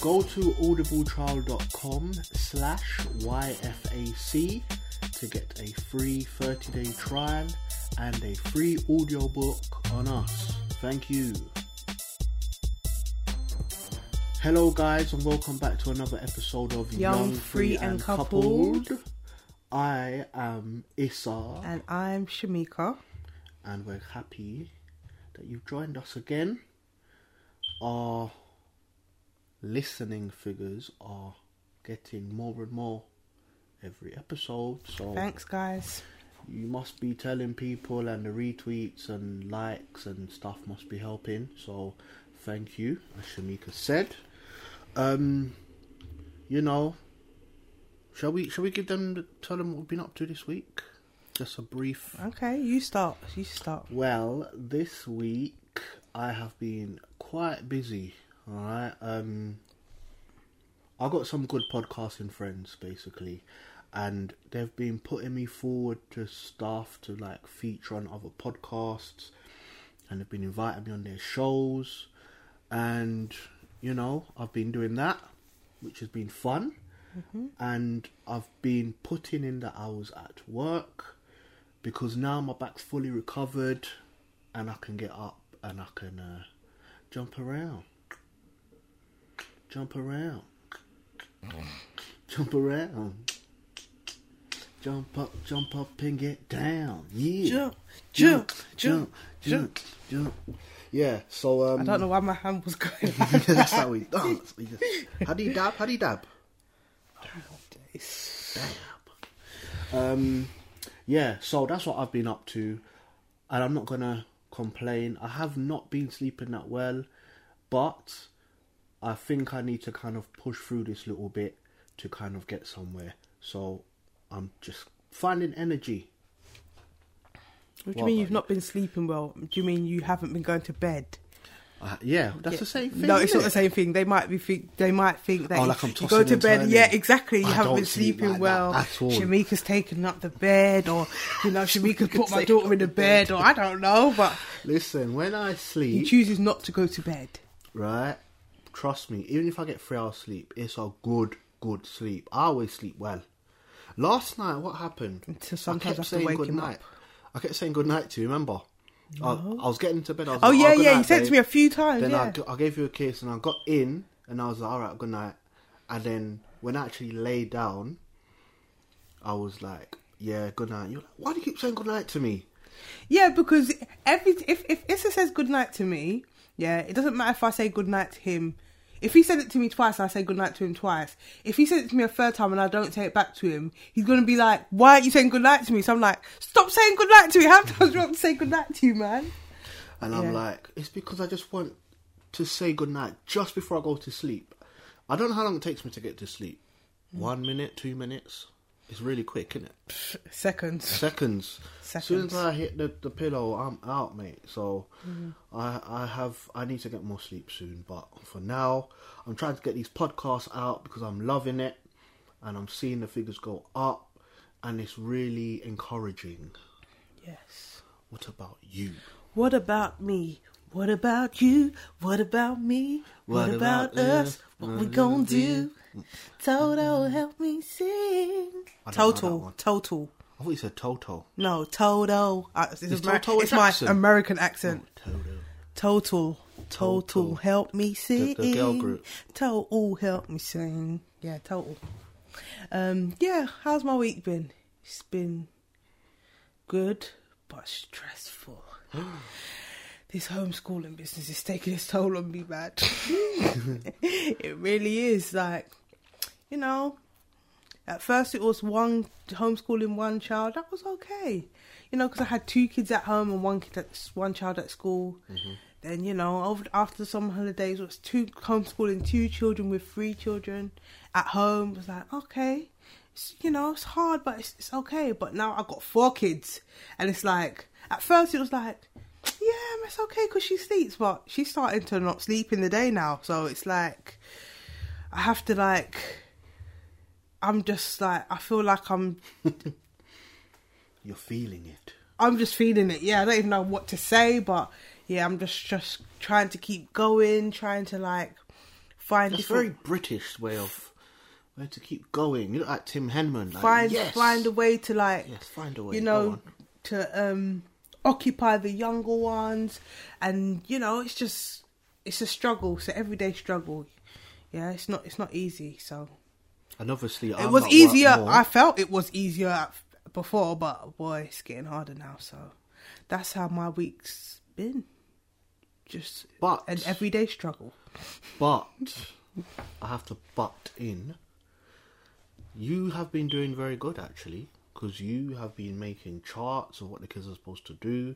go to audibletrial.com/YFAC to get a free 30-day trial and a free audiobook on us. Thank you. Hello guys, and welcome back to another episode of Young, Free and Coupled. I am Issa. And I'm Shamika. And we're happy that you've joined us again. Our listening figures are getting more and more every episode. So thanks guys. You must be telling people, and the retweets and likes and stuff must be helping. So thank you, as Shamika said. You know, Shall we tell them what we've been up to this week? Just a brief. Okay, you start. Well, this week I have been quite busy. All right. I got some good podcasting friends, basically, and they've been putting me forward to stuff to like feature on other podcasts, and they've been inviting me on their shows, and you know I've been doing that, which has been fun. Mm-hmm. And I've been putting in the hours at work because now my back's fully recovered and I can get up and I can jump up and get down. Yeah, jump. Yeah, so I don't know why my hand was going. That's how we dance. How do you dab? Yeah, so that's what I've been up to, and I'm not gonna complain. I have not been sleeping that well, but I think I need to kind of push through this little bit to kind of get somewhere. So I'm just finding energy. What do you mean you've not been sleeping well? Do you mean you haven't been going to bed? Yeah, that's the same thing. No, it's not the same thing. They might think that, oh, like you go to bed. Turning. Yeah, exactly. You I haven't been sleeping like well. At all. Shamika's taken up the bed, or you know, Shamika put my daughter in the bed, or I don't know. But listen, when I sleep, he chooses not to go to bed. Right? Trust me. Even if I get 3 hours sleep, it's a good sleep. I always sleep well. Last night, what happened? Sometimes I kept saying good night. I kept saying good night to you. Remember? No. I was getting to bed. I was like, oh, yeah. You said to me a few times. Then yeah. I gave you a kiss, and I got in, and I was like, all right, good night. And then when I actually lay down, I was like, yeah, good night. You're like, why do you keep saying good night to me? Yeah, because if Issa says good night to me, yeah, it doesn't matter if I say good night to him. If he said it to me twice, I say good night to him twice. If he said it to me a third time and I don't say it back to him, he's going to be like, why aren't you saying good night to me? So I'm like, stop saying good night to me. How many times do I have to say good night to you, man? And yeah. I'm like, it's because I just want to say good night just before I go to sleep. I don't know how long it takes me to get to sleep. 1 minute, 2 minutes. It's really quick, isn't it? Seconds. As soon as I hit the pillow, I'm out, mate. So I need to get more sleep soon. But for now, I'm trying to get these podcasts out because I'm loving it. And I'm seeing the figures go up. And it's really encouraging. Yes. What about you? What about me? What about you? What about me? What about us? What we gonna do? Total, help me sing. Total. I thought you said Toto. No, Toto. It's my American accent. Oh, Total, help me sing. The girl group. Total, help me sing. Yeah, Total. Yeah, how's my week been? It's been good, but stressful. This homeschooling business is taking its toll on me, man. It really is. Like, you know, at first it was homeschooling one child. That was okay. You know, because I had 2 kids at home and one child at school. Mm-hmm. Then, you know, after the summer holidays, it was homeschooling 2 children with 3 children at home. It was like, okay. It's, you know, it's hard, but it's okay. But now I've got 4 kids. And it's like, at first it was like, yeah, it's okay because she sleeps, but she's starting to not sleep in the day now. So it's like, I have to like, I'm just like, I feel like I'm... You're feeling it. I'm just feeling it, yeah. I don't even know what to say, but yeah, I'm just trying to keep going, trying to like find that's different... very British way of where to keep going. You look like Tim Henman. Like, find a way to like, find a way. You know, to occupy the younger ones, and you know, it's just a struggle. It's an everyday struggle. Yeah, it's not easy. So, and obviously, it was easier. I felt it was easier before, but boy, it's getting harder now. So, that's how my week's been. Just an everyday struggle. But I have to butt in. You have been doing very good, actually, because you have been making charts of what the kids are supposed to do,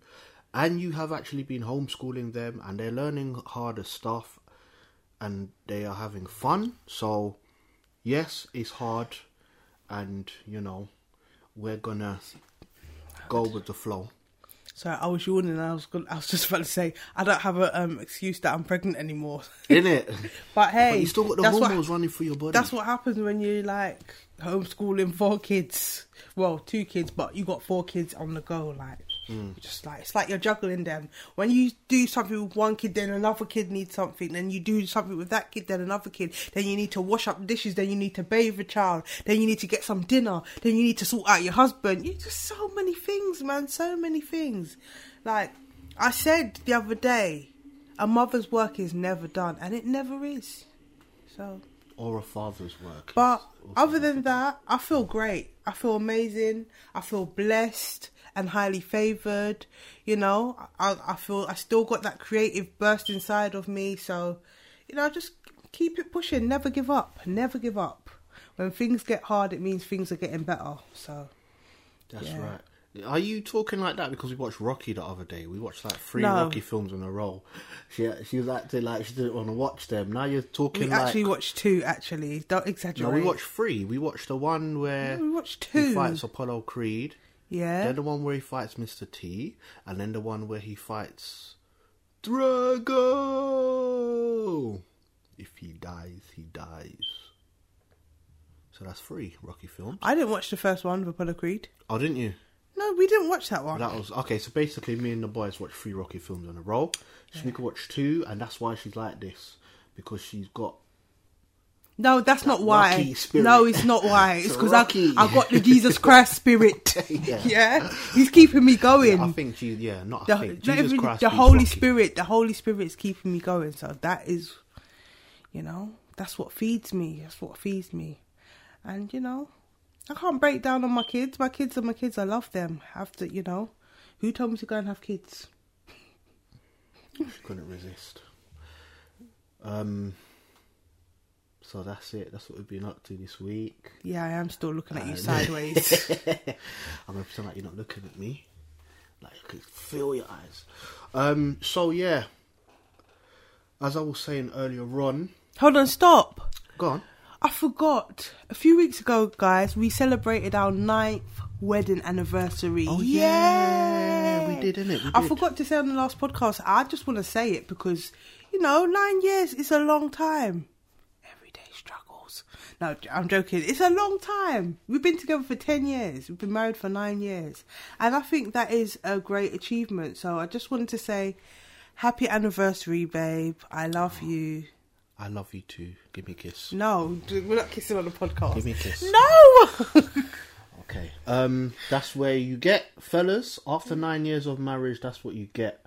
and you have actually been homeschooling them, and they're learning harder stuff, and they are having fun. So, yes, it's hard, and, you know, we're going to go with the flow. Sorry, I was yawning, and I was just about to say, I don't have an excuse that I'm pregnant anymore. Innit? But hey, but you still got the hormones running through your body. That's what happens when you like homeschooling 4 kids. Well, 2 kids, but you got 4 kids on the go. Like, just like it's like you're juggling them. When you do something with 1 kid, then another kid needs something. Then you do something with that kid, then another kid. Then you need to wash up dishes. Then you need to bathe a child. Then you need to get some dinner. Then you need to sort out your husband. You just so many things, man. So many things. Like I said the other day, a mother's work is never done, and it never is. So. Or a father's work. But other than that, I feel great. I feel amazing. I feel blessed and highly favoured. You know, I feel I still got that creative burst inside of me. So, you know, just keep it pushing. Never give up. Never give up. When things get hard, it means things are getting better. So, That's right. Are you talking like that because we watched Rocky the other day? We watched like 3 Rocky films in a row. She was acting like she didn't want to watch them. Now you're talking like... We actually watched 2, actually. Don't exaggerate. No, we watched 3. We watched the one where... No, we watched 2. He fights Apollo Creed. Yeah. Then the one where he fights Mr. T. And then the one where he fights... Drago! If he dies, he dies. So that's 3 Rocky films. I didn't watch the first one of Apollo Creed. Oh, didn't you? No, we didn't watch that one. That was okay. So basically, me and the boys watched 3 Rocky films in a row. Shamika watched 2, and that's why she's like this, because she's got. No, that's not why. Spirit. No, it's not why. It's because I got the Jesus Christ spirit. He's keeping me going. Yeah, I think she. Yeah, not the, I think. Jesus Christ. The Holy Rocky. Spirit. The Holy Spirit is keeping me going. So that is, you know, that's what feeds me. That's what feeds me, and you know. I can't break down on my kids. My kids are my kids. I love them. Have to, you know. Who told me to go and have kids? She couldn't resist. So that's it. That's what we've been up to this week. Yeah, I am still looking at you sideways. I'm going to pretend like you're not looking at me. Like, I could feel your eyes. So, yeah. As I was saying earlier on... Hold on, stop. Go on. I forgot. A few weeks ago, guys, we celebrated our 9th wedding anniversary. Oh, yeah. We did, innit? I forgot to say on the last podcast. I just want to say it because, you know, 9 years is a long time. Everyday struggles. No, I'm joking. It's a long time. We've been together for 10 years. We've been married for 9 years. And I think that is a great achievement. So I just wanted to say, happy anniversary, babe. I love you. I love you too. Give me a kiss. No, we're not kissing on the podcast. Give me a kiss. No! Okay. That's where you get, fellas. After 9 years of marriage, that's what you get.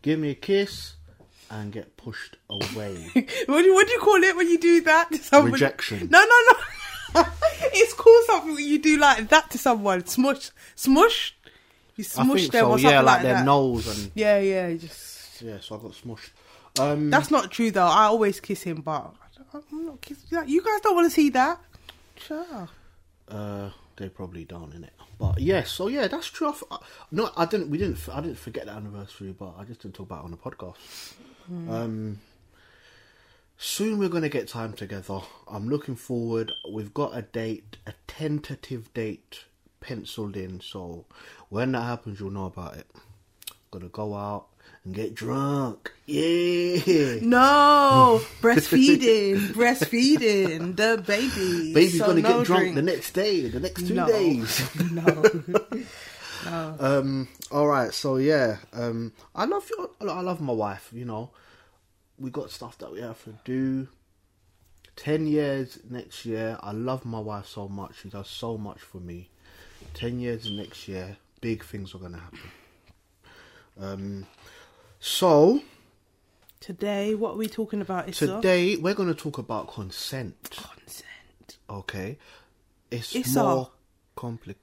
Give me a kiss and get pushed away. What do you call it when you do that to someone? Rejection. No. It's called something when you do like that to someone. Smush? You smush them or something like their that. Nose. And... Yeah. Yeah, so I got smushed. That's not true though. I always kiss him, but I'm not kissing. You guys don't want to see that. Sure. They probably don't, innit? But yeah, so yeah, that's true. I didn't forget the anniversary, but I just didn't talk about it on the podcast. Soon we're gonna get time together. I'm looking forward. We've got a date, a tentative date penciled in. So when that happens, you'll know about it. Gonna go out. And get drunk. Yeah. No. Breastfeeding. The baby. Baby's so going to get drunk the next day. The next 2 days. No. All right. So, yeah. I love my wife, you know. We got stuff that we have to do. 10 years next year. I love my wife so much. She does so much for me. 10 years next year, big things are going to happen. So today, what are we talking about, Issa? Today, we're going to talk about consent. Consent. Okay. It's Issa, more complicated.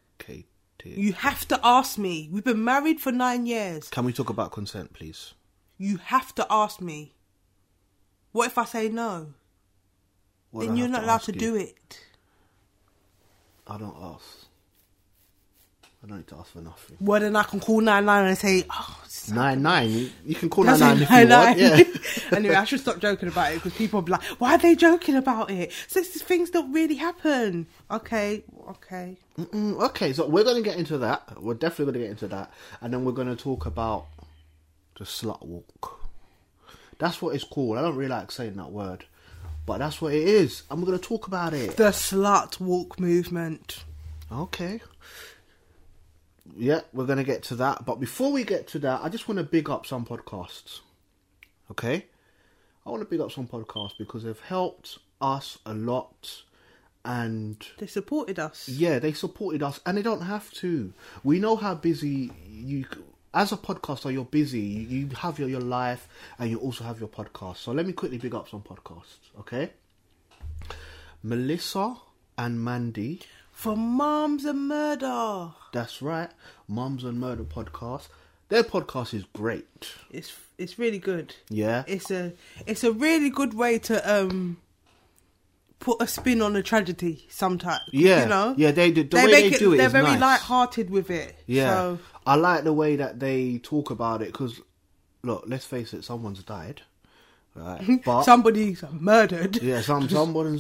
You have to ask me. We've been married for 9 years. Can we talk about consent, please? You have to ask me. What if I say no? Well, then you're not allowed to do it. I don't ask. I don't need to ask for nothing. Well, then I can call 99 and say, oh, 99? You can call 99 if you want. Yeah. Anyway, I should stop joking about it because people are like, why are they joking about it? So things don't really happen. Okay. Okay, so we're going to get into that. We're definitely going to get into that. And then we're going to talk about the slut walk. That's what it's called. I don't really like saying that word, but that's what it is. And we're going to talk about it. The slut walk movement. Okay. Yeah, we're going to get to that. But before we get to that, I just want to big up some podcasts. Okay? I want to big up some podcasts because they've helped us a lot. And they supported us. Yeah, they supported us. And they don't have to. We know how busy you... As a podcaster, you're busy. You have your life and you also have your podcast. So let me quickly big up some podcasts. Okay? Melissa and Mandy... from Moms and Murder. That's right. Moms and Murder podcast. Their podcast is great. It's really good. Yeah. It's a really good way to put a spin on a tragedy sometimes. Yeah. You know? Yeah, they do. They're very nice. Light-hearted with it. Yeah. So. I like the way that they talk about it because, look, let's face it, someone's died. Right. But, somebody's murdered. Yeah, someone's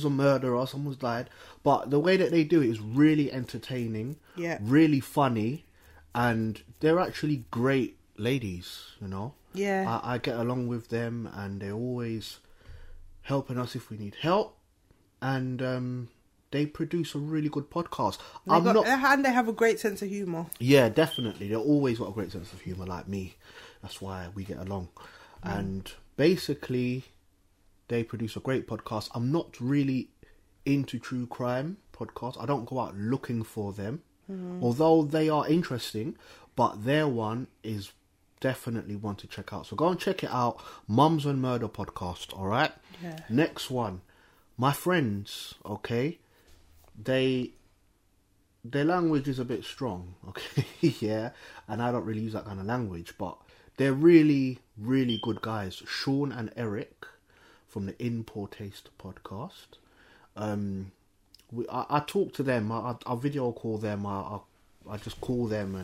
a murderer. Someone's died. But the way that they do it is really entertaining. Yeah, really funny, and they're actually great ladies. You know. Yeah. I get along with them, and they're always helping us if we need help, and they produce a really good podcast. And they have a great sense of humor. Yeah, definitely. They're always got a great sense of humor, like me. That's why we get along, and. Basically, they produce a great podcast. I'm not really into true crime podcasts. I don't go out looking for them, although they are interesting. But their one is definitely one to check out. So go and check it out. Mums and Murder podcast. All right. Yeah. Next one, my friends. Okay, their language is a bit strong. Okay, yeah, and I don't really use that kind of language, but. They're really, really good guys. Sean and Eric from the In Poor Taste podcast. I talk to them. I video call them. I just call them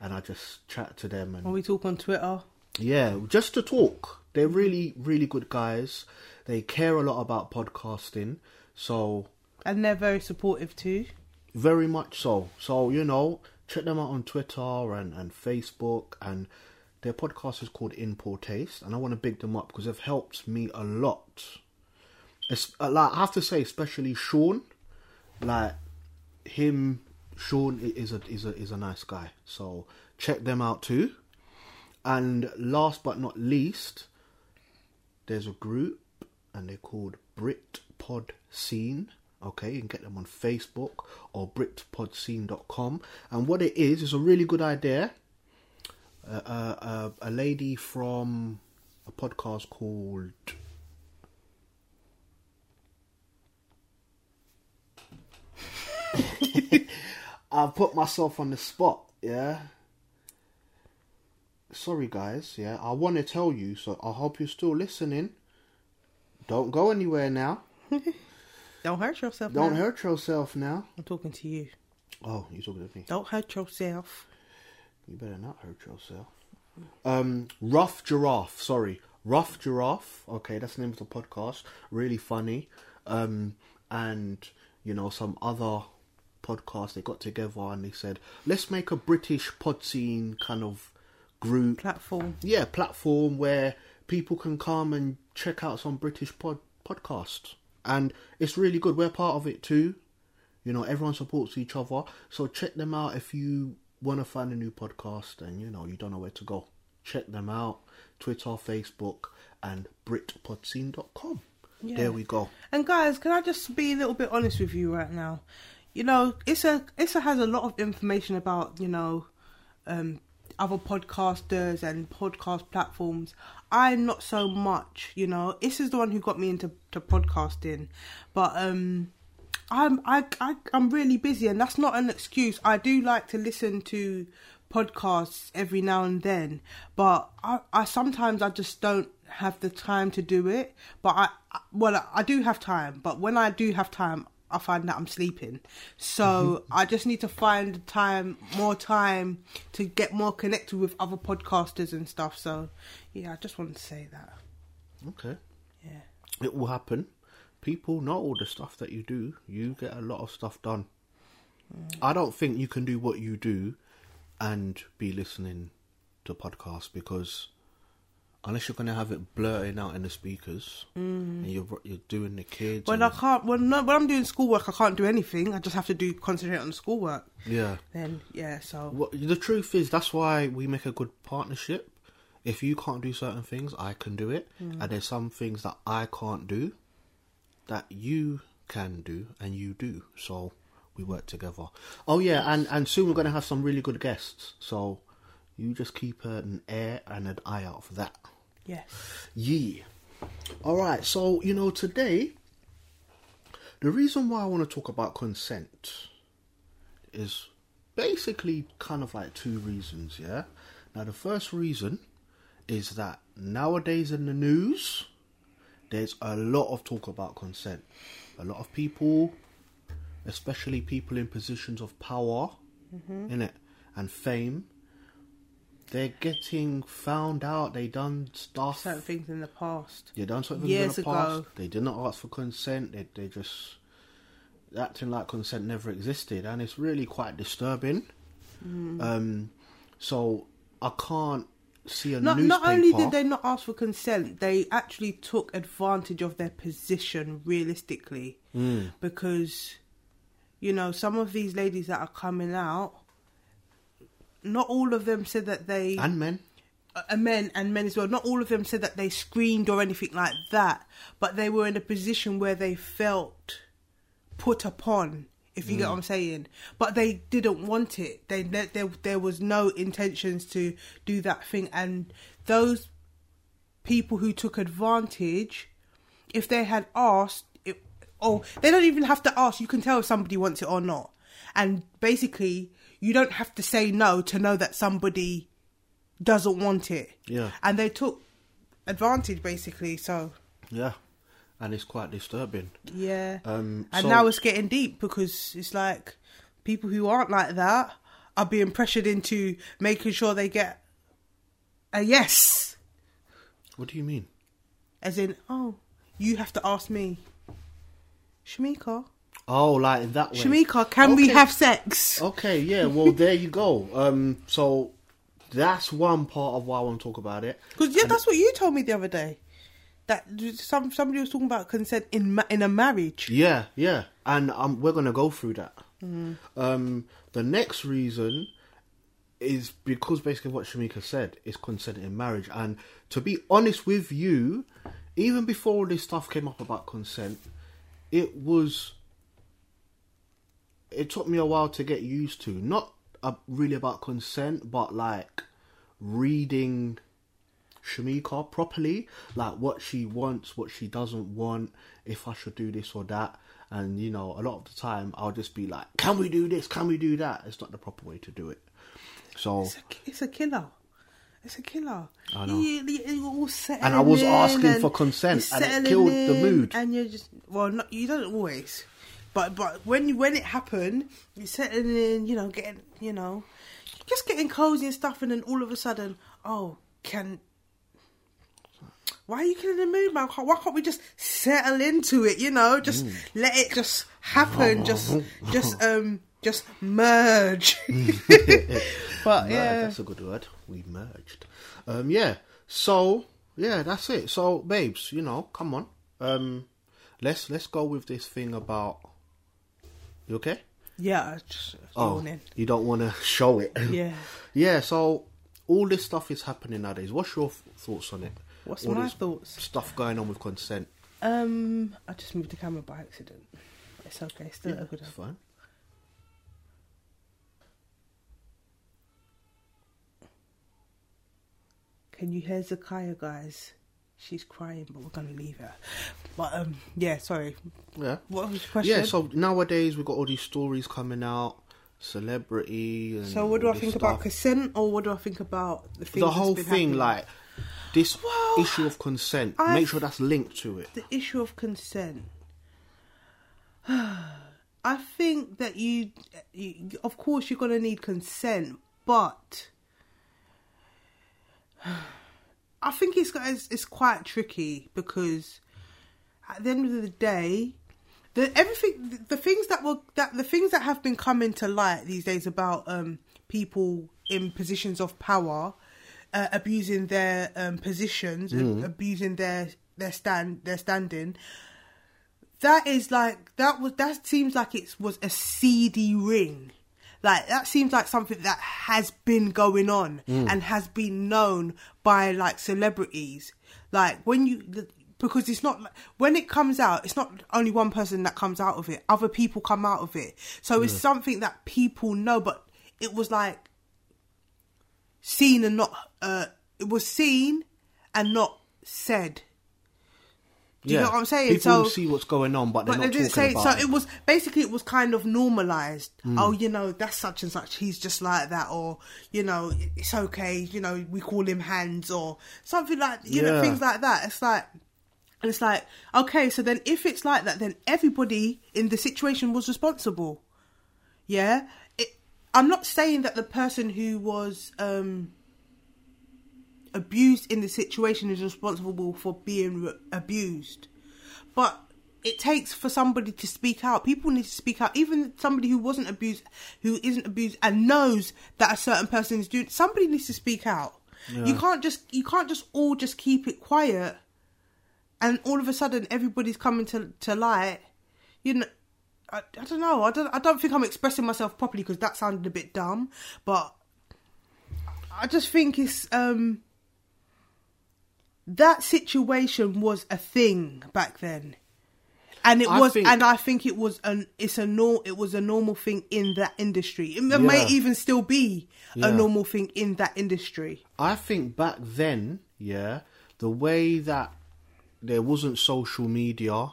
and I just chat to them. And we talk on Twitter. Yeah, just to talk. They're really, really good guys. They care a lot about podcasting. So and they're very supportive too. Very much so. So, you know, check them out on Twitter and Facebook and... Their podcast is called In Poor Taste, and I want to big them up because they've helped me a lot. I have to say, especially Sean, Sean is a nice guy. So check them out too. And last but not least, there's a group, and they're called Brit Pod Scene. Okay, you can get them on Facebook or BritPodScene.com. And what it is a really good idea. A lady from a podcast called I've put myself on the spot, yeah. Sorry guys, yeah. I want to tell you, so I hope you're still listening. Don't go anywhere now. Don't hurt yourself. Don't hurt yourself now. I'm talking to you. Oh, you're talking to me. Don't hurt yourself. You better not hurt yourself. Rough Giraffe. Sorry. Rough Giraffe. Okay, that's the name of the podcast. Really funny. And, you know, some other podcasts, they got together and they said, let's make a British pod scene kind of group. Platform. Yeah, platform where people can come and check out some British podcasts. And it's really good. We're part of it too. You know, everyone supports each other. So check them out if you... want to find a new podcast and you know you don't know where to go. Check them out. Twitter, Facebook and BritPodScene.com. Yeah. There we go. And guys, can I just be a little bit honest with you right now? You know, Issa has a lot of information about, you know, other podcasters and podcast platforms. I'm not so much, you know. Issa's the one who got me into podcasting, but I'm really busy, and that's not an excuse. I do like to listen to podcasts every now and then, but I sometimes I just don't have the time to do it. But I do have time, but when I do have time, I find that I'm sleeping. So I just need to find more time to get more connected with other podcasters and stuff. So yeah, I just wanted to say that. Okay. Yeah. It will happen. People know all the stuff that you do. You get a lot of stuff done. Mm. I don't think you can do what you do and be listening to podcasts, because unless you're going to have it blurting out in the speakers, and you're doing the kids. Well, when I'm doing schoolwork, I can't do anything. I just have to concentrate on the schoolwork. Yeah. Then yeah, so the truth is, that's why we make a good partnership. If you can't do certain things, I can do it, and there's some things that I can't do that you can do, and you do. So we work together. Oh yeah, and soon we're going to have some really good guests. So you just keep an ear and an eye out for that. Yes. Yeah. All right. So, you know, today, the reason why I want to talk about consent is basically kind of like two reasons, yeah? Now, the first reason is that nowadays in the news, there's a lot of talk about consent. A lot of people, especially people in positions of power, innit, and fame, they're getting found out. They done stuff. Certain things in the past. They done certain things years in the past. Ago. They did not ask for consent. They just acting like consent never existed, and it's really quite disturbing. So I can't see a newspaper. Not only did they not ask for consent, they actually took advantage of their position. Realistically, because you know some of these ladies that are coming out. Not all of them said that they... And men. Men and men as well. Not all of them said that they screened or anything like that. But they were in a position where they felt put upon, if you get what I'm saying. But they didn't want it. There was no intentions to do that thing. And those people who took advantage, if they had asked... they don't even have to ask. You can tell if somebody wants it or not. And basically... You don't have to say no to know that somebody doesn't want it. Yeah. And they took advantage, basically, so... Yeah. And it's quite disturbing. Yeah. And now it's getting deep, because it's like people who aren't like that are being pressured into making sure they get a yes. What do you mean? As in, oh, you have to ask me. Shamika... Oh, like that way. Shamika, can we have sex? Okay, yeah, well, there you go. So, that's one part of why I want to talk about it. Because, yeah, that's what you told me the other day. That somebody was talking about consent in a marriage. Yeah, yeah. And we're going to go through that. Mm. The next reason is because basically what Shamika said is consent in marriage. And to be honest with you, even before all this stuff came up about consent, it took me a while to get used to. Not really about consent, but like reading Shamika properly, like what she wants, what she doesn't want, if I should do this or that. And you know, a lot of the time I'll just be like, can we do this? Can we do that? It's not the proper way to do it. So it's a killer. It's a killer. I know. You're all settling and I was asking for consent and it killed the mood. And you're just, well, not, you don't always. But when it happened, you're settling in, you know, getting, you know, just getting cozy and stuff, and then all of a sudden, why are you killing the mood, man? Why can't we just settle into it, you know? Just let it just happen, just merge. But yeah, that's a good word. We merged. Yeah. So yeah, that's it. So babes, you know, come on. Let's go with this thing about... You okay? Yeah, just you don't want to show it. Yeah. Yeah, so all this stuff is happening nowadays. What's your thoughts on it? What's my thoughts? Stuff going on with consent. I just moved the camera by accident. It's okay, still yeah, it's fine. Can you hear Zakaya, guys? She's crying, but we're gonna leave her. But yeah, sorry. Yeah. What was the question? Yeah, so nowadays we've got all these stories coming out, celebrity. And so what do I think about consent, or what do I think about the thing? The whole thing, like this issue of consent. Make sure that's linked to it. The issue of consent. I think that you, of course, you're gonna need consent, but. I think it's quite tricky because at the end of the day, the things that have been coming to light these days about people in positions of power abusing their positions, abusing their standing. That seems like it was a seedy ring. Like, that seems like something that has been going on and has been known by, like, celebrities. Like, because it's not, like, when it comes out, it's not only one person that comes out of it. Other people come out of it. So it's something that people know, but it was, like, seen and not said. Do you know what I'm saying? People see what's going on, but they're not talking about it. So it was kind of normalised. Oh, you know, that's such and such. He's just like that. Or, you know, it's okay. You know, we call him Hands or something like, you know, things like that. It's like, okay, so then if it's like that, then everybody in the situation was responsible. Yeah? I'm not saying that the person who was abused in the situation is responsible for being abused, but it takes for somebody to speak out. People need to speak out. Even somebody who wasn't abused, who isn't abused and knows that a certain person is doing, somebody needs to speak out. Yeah. You can't just all just keep it quiet and all of a sudden everybody's coming to light. You know, I don't know. I don't think I'm expressing myself properly because that sounded a bit dumb, but I just think it's, that situation was a thing back then, and I think it was a normal thing in that industry. It may even still be a normal thing in that industry. I think back then, the way that there wasn't social media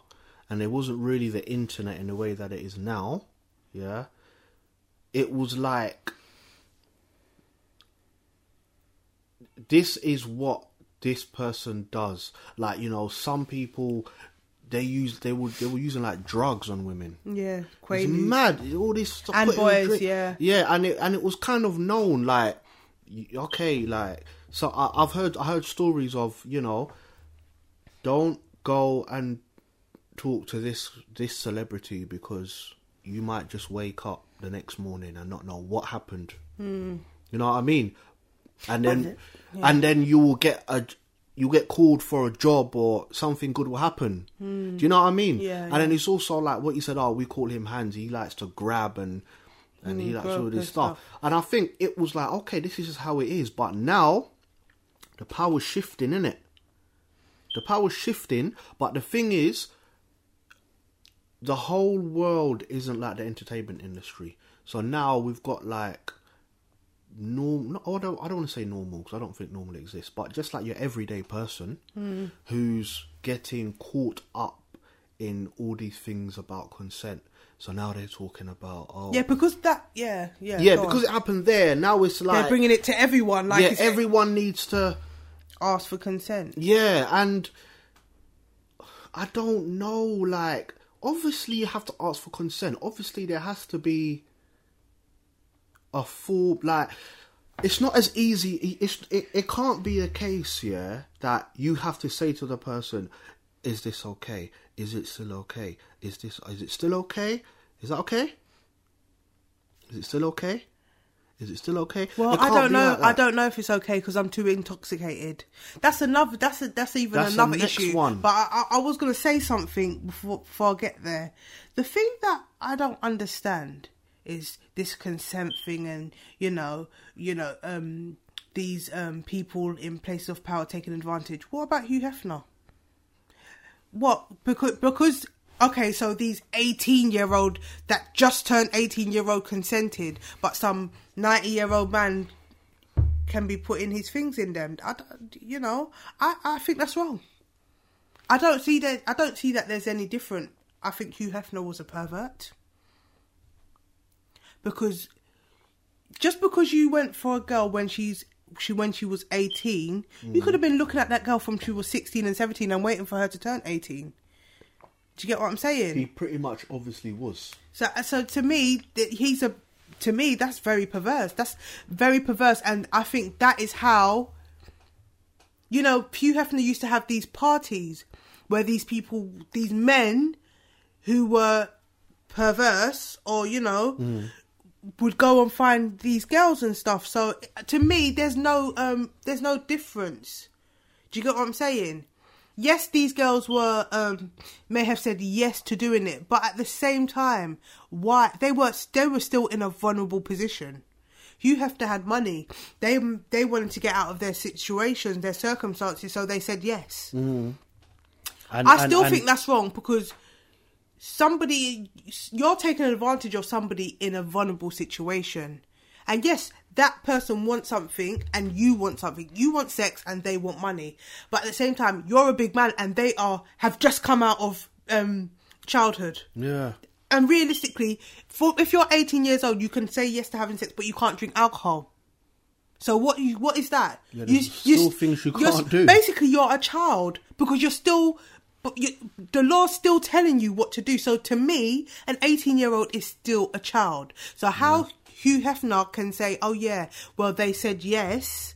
and there wasn't really the internet in the way that it is now, it was like, this is what this person does. Like, you know, some people they were using like drugs on women. Yeah, crazy. It's mad. All this stuff and boys. Yeah, yeah, and it was kind of known. Like, okay, like so I've heard stories of, you know, don't go and talk to this celebrity because you might just wake up the next morning and not know what happened. You know what I mean? And then, you will get you get called for a job or something good will happen. Do you know what I mean? Yeah, and then it's also like what you said. Oh, we call him Hands. He likes to grab and he likes all this stuff. And I think it was like, okay, this is just how it is. But now, the power's shifting, innit? The power's shifting. But the thing is, the whole world isn't like the entertainment industry. So now we've got like. I don't want to say normal because I don't think normal exists, but just like your everyday person who's getting caught up in all these things about consent. So now they're talking about because it happened there. Now it's like they're bringing it to everyone. Like everyone needs to ask for consent. Yeah, and I don't know. Like, obviously you have to ask for consent. Obviously there has to be. A full, like, it's not as easy. It can't be a case, that you have to say to the person, "Is this okay? Is it still okay? Is it still okay? Is that okay? Is it still okay? Is it still okay?" Well, I don't know. Like, I don't know if it's okay because I'm too intoxicated. That's another issue. One. But I was going to say something before I get there. The thing that I don't understand. Is this consent thing, and you know, these people in places of power taking advantage. What about Hugh Hefner? What? Because okay, so these 18-year-old that just turned 18-year-old consented, but some 90-year-old man can be putting his things in them. I think that's wrong. I don't see that there's any different. I think Hugh Hefner was a pervert. Because just because you went for a girl when she was 18, you could have been looking at that girl from she was 16 and 17 and waiting for her to turn 18. Do you get what I'm saying? He pretty much obviously was. So to me, that's very perverse. That's very perverse, and I think that is how, you know, Hugh Hefner used to have these parties where these men who were perverse or, you know, would go and find these girls and stuff. So to me, there's no difference. Do you get what I'm saying? Yes, these girls were may have said yes to doing it, but at the same time, why they were still in a vulnerable position. Hugh Hefner had money. They wanted to get out of their situations, their circumstances, so they said yes. Mm. I think that's wrong, because you're taking advantage of somebody in a vulnerable situation. And yes, that person wants something and you want something. You want sex and they want money. But at the same time, you're a big man and they have just come out of childhood. Yeah. And realistically, if you're 18 years old, you can say yes to having sex, but you can't drink alcohol. So what is that? Yeah, there's still things you can't do. Basically, you're a child because you're still... But the law's still telling you what to do. So to me, an 18-year-old is still a child. So how Hugh Hefner can say, oh yeah, well they said yes.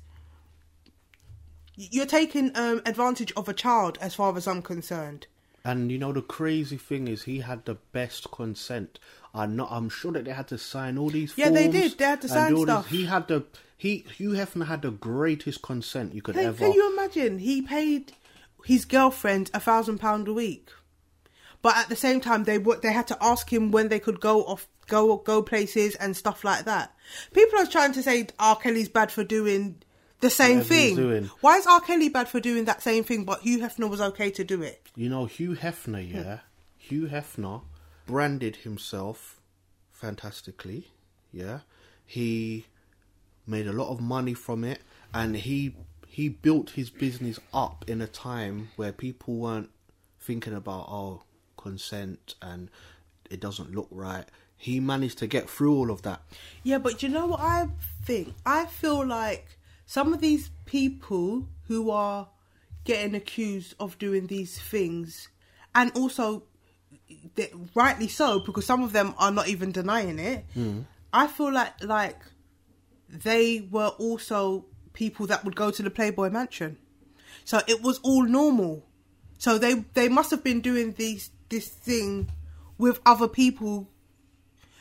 You're taking advantage of a child as far as I'm concerned. And you know, the crazy thing is he had the best consent. I'm sure that they had to sign all these forms. Yeah, they did. They had to sign stuff. Hugh Hefner had the greatest consent you could ever. Can you imagine? He paid his girlfriend £1,000 a week, but at the same time they had to ask him when they could go places and stuff like that. People are trying to say R. Kelly's bad for doing the same thing. Why is R. Kelly bad for doing that same thing, but Hugh Hefner was okay to do it? You know, Hugh Hefner, Hugh Hefner branded himself fantastically. Yeah, he made a lot of money from it, and he built his business up in a time where people weren't thinking about, consent and it doesn't look right. He managed to get through all of that. Yeah, but you know what I think? I feel like some of these people who are getting accused of doing these things, and also rightly so, because some of them are not even denying it. Mm. I feel like they were also... people that would go to the Playboy mansion, so it was all normal. So they must have been doing this thing with other people.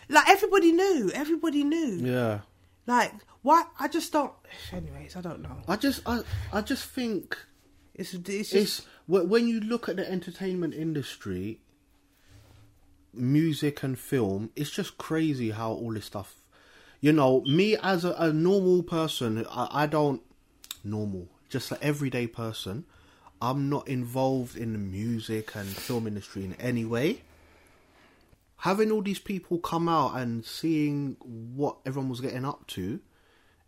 Like everybody knew. Yeah. Like why? I just don't. Anyways, I don't know. I just think it's when you look at the entertainment industry, music and film, it's just crazy how all this stuff. You know, me as a normal person, just an everyday person, I'm not involved in the music and film industry in any way. Having all these people come out and seeing what everyone was getting up to,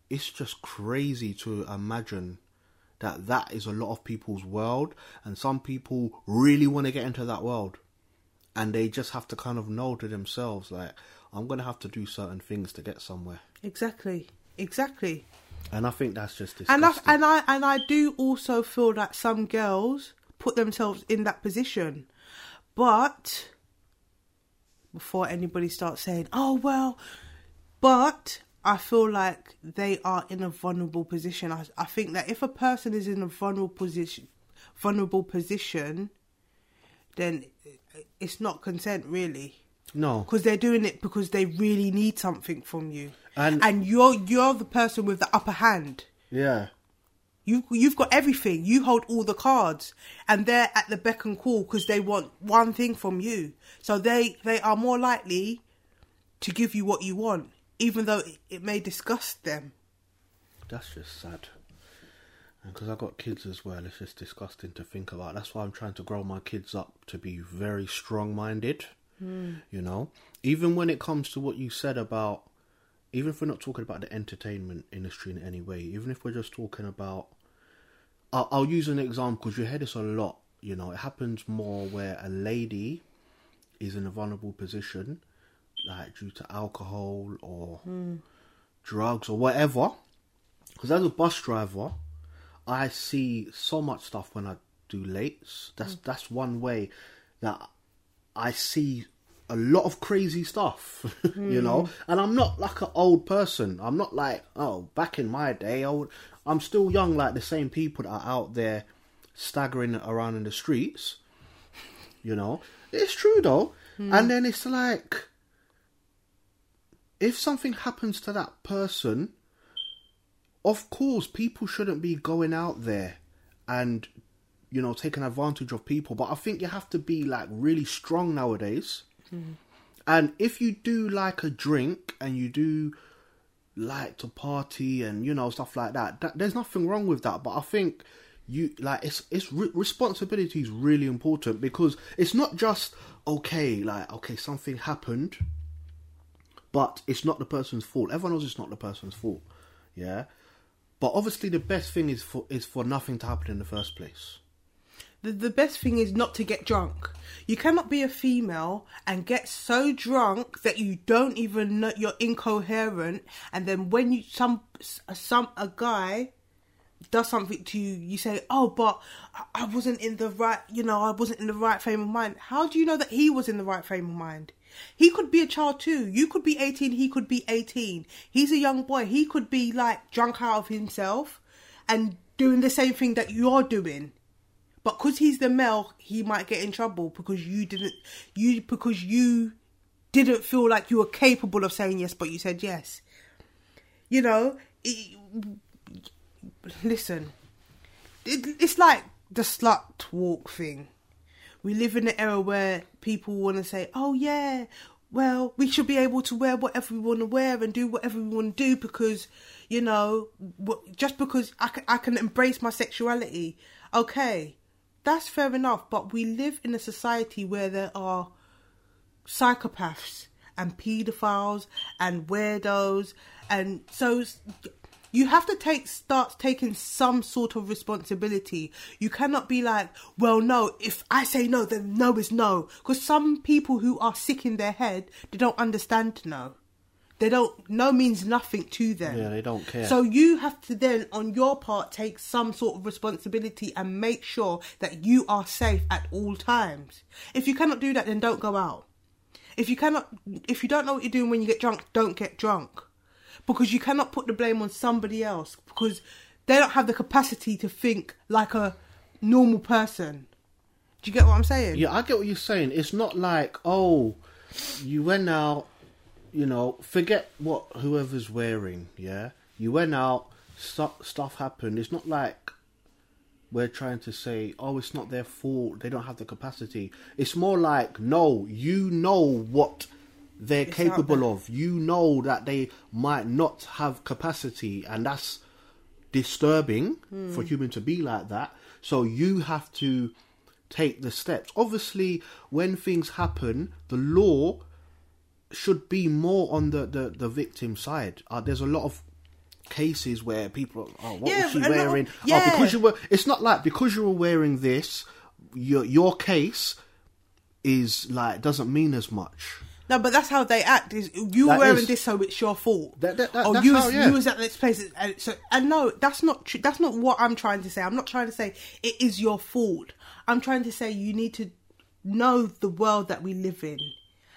it's just crazy to imagine that is a lot of people's world, and some people really want to get into that world. And they just have to kind of know to themselves, like, I'm going to have to do certain things to get somewhere. Exactly. And I think that's just disgusting. And I do also feel that some girls put themselves in that position. But before anybody starts saying, but I feel like they are in a vulnerable position. I think that if a person is in a vulnerable position, then it's not consent, really. No, because they're doing it because they really need something from you, and you're the person with the upper hand. Yeah, you've got everything. You hold all the cards, and they're at the beck and call because they want one thing from you. So they are more likely to give you what you want, even though it may disgust them. That's just sad. because I've got kids as well, it's just disgusting to think about. That's why I'm trying to grow my kids up to be very strong-minded, you know? Even when it comes to what you said about, even if we're not talking about the entertainment industry in any way, even if we're just talking about, I'll use an example, because you hear this a lot, you know, it happens more where a lady is in a vulnerable position, like due to alcohol or drugs or whatever. Because as a bus driver, I see so much stuff when I do lates. That's one way that I see a lot of crazy stuff, you know? And I'm not like an old person. I'm not like, oh, back in my day, I'm still young, like the same people that are out there staggering around in the streets, you know? It's true, though. And then it's like, if something happens to that person, of course, people shouldn't be going out there and, you know, taking advantage of people. But I think you have to be, like, really strong nowadays. And if you do, like, a drink and you do, like, to party and, you know, stuff like that, there's nothing wrong with that. But I think you, like, it's responsibility is really important, because it's not just, okay, something happened, but it's not the person's fault. Everyone knows it's not the person's fault, yeah? But obviously the best thing is for nothing to happen in the first place. The best thing is not to get drunk. You cannot be a female and get so drunk that you don't even know, you're incoherent, and then when you a guy does something to you, you say, oh, but I wasn't in the right, you know, I wasn't in the right frame of mind. How do you know that he was in the right frame of mind? He could be a child too. You could be 18, he could be 18. He's a young boy. He could be, like, drunk out of himself and doing the same thing that you're doing. But because he's the male, he might get in trouble because you didn't feel like you were capable of saying yes, but you said yes. You know, it's like the slut walk thing. We live in an era where people want to say, oh yeah, well, we should be able to wear whatever we want to wear and do whatever we want to do, because, you know, just because I can embrace my sexuality. Okay, that's fair enough. But we live in a society where there are psychopaths and paedophiles and weirdos. And so you have to start taking some sort of responsibility. You cannot be like, well, no, if I say no, then no is no. Because some people who are sick in their head, they don't understand no. They don't, no means nothing to them. Yeah, they don't care. So you have to then, on your part, take some sort of responsibility and make sure that you are safe at all times. If you cannot do that, then don't go out. If you don't know what you're doing when you get drunk, don't get drunk. Because you cannot put the blame on somebody else, because they don't have the capacity to think like a normal person. Do you get what I'm saying? Yeah, I get what you're saying. It's not like, oh, you went out, you know, forget what whoever's wearing, yeah? You went out, stuff happened. It's not like we're trying to say, oh, it's not their fault, they don't have the capacity. It's more like, no, you know what they're capable of. You know that they might not have capacity, and that's disturbing for human to be like that. So you have to take the steps. Obviously, when things happen, the law should be more on the victim side. There's a lot of cases where people are, what was she wearing? Because you were. It's not like because you were wearing this, your case is like doesn't mean as much. No, but that's how they act. Is you wearing this, so it's your fault. You was at this place, and no, that's not true. That's not what I'm trying to say. I'm not trying to say it is your fault. I'm trying to say you need to know the world that we live in,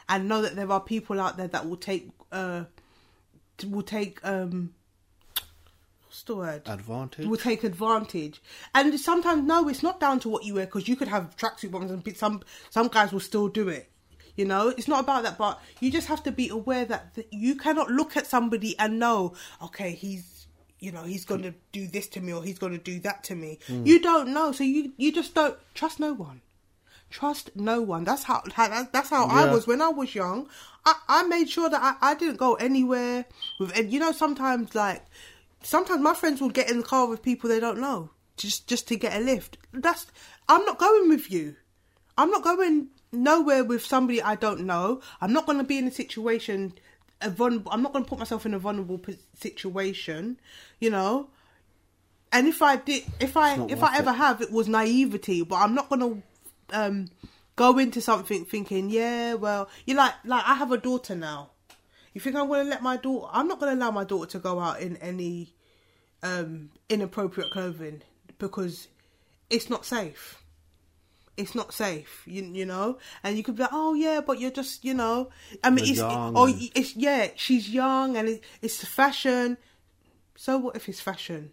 and know that there are people out there that will take what's the word? Advantage. Will take advantage. And sometimes, no, it's not down to what you wear, because you could have tracksuit bottoms, and some guys will still do it. You know, it's not about that, but you just have to be aware that you cannot look at somebody and know, okay, he's going to do this to me or he's going to do that to me. You don't know, so you just don't trust no one. Trust no one. That's how I was when I was young. I made sure that I didn't go anywhere with, and you know, sometimes my friends will get in the car with people they don't know. just to get a lift. I'm not going with you. I'm not going nowhere with somebody I don't know. I'm not going to be in a situation, I'm not going to put myself in a vulnerable situation, you know. And if I ever have, it was naivety, but I'm not going to go into something thinking, yeah, well, you're like I have a daughter now. You think I'm going to let my daughter, I'm not going to allow my daughter to go out in any inappropriate clothing because it's not safe. It's not safe, you know? And you could be like, oh, yeah, but you're just, you know, I mean, she's young and it's fashion. So what if it's fashion?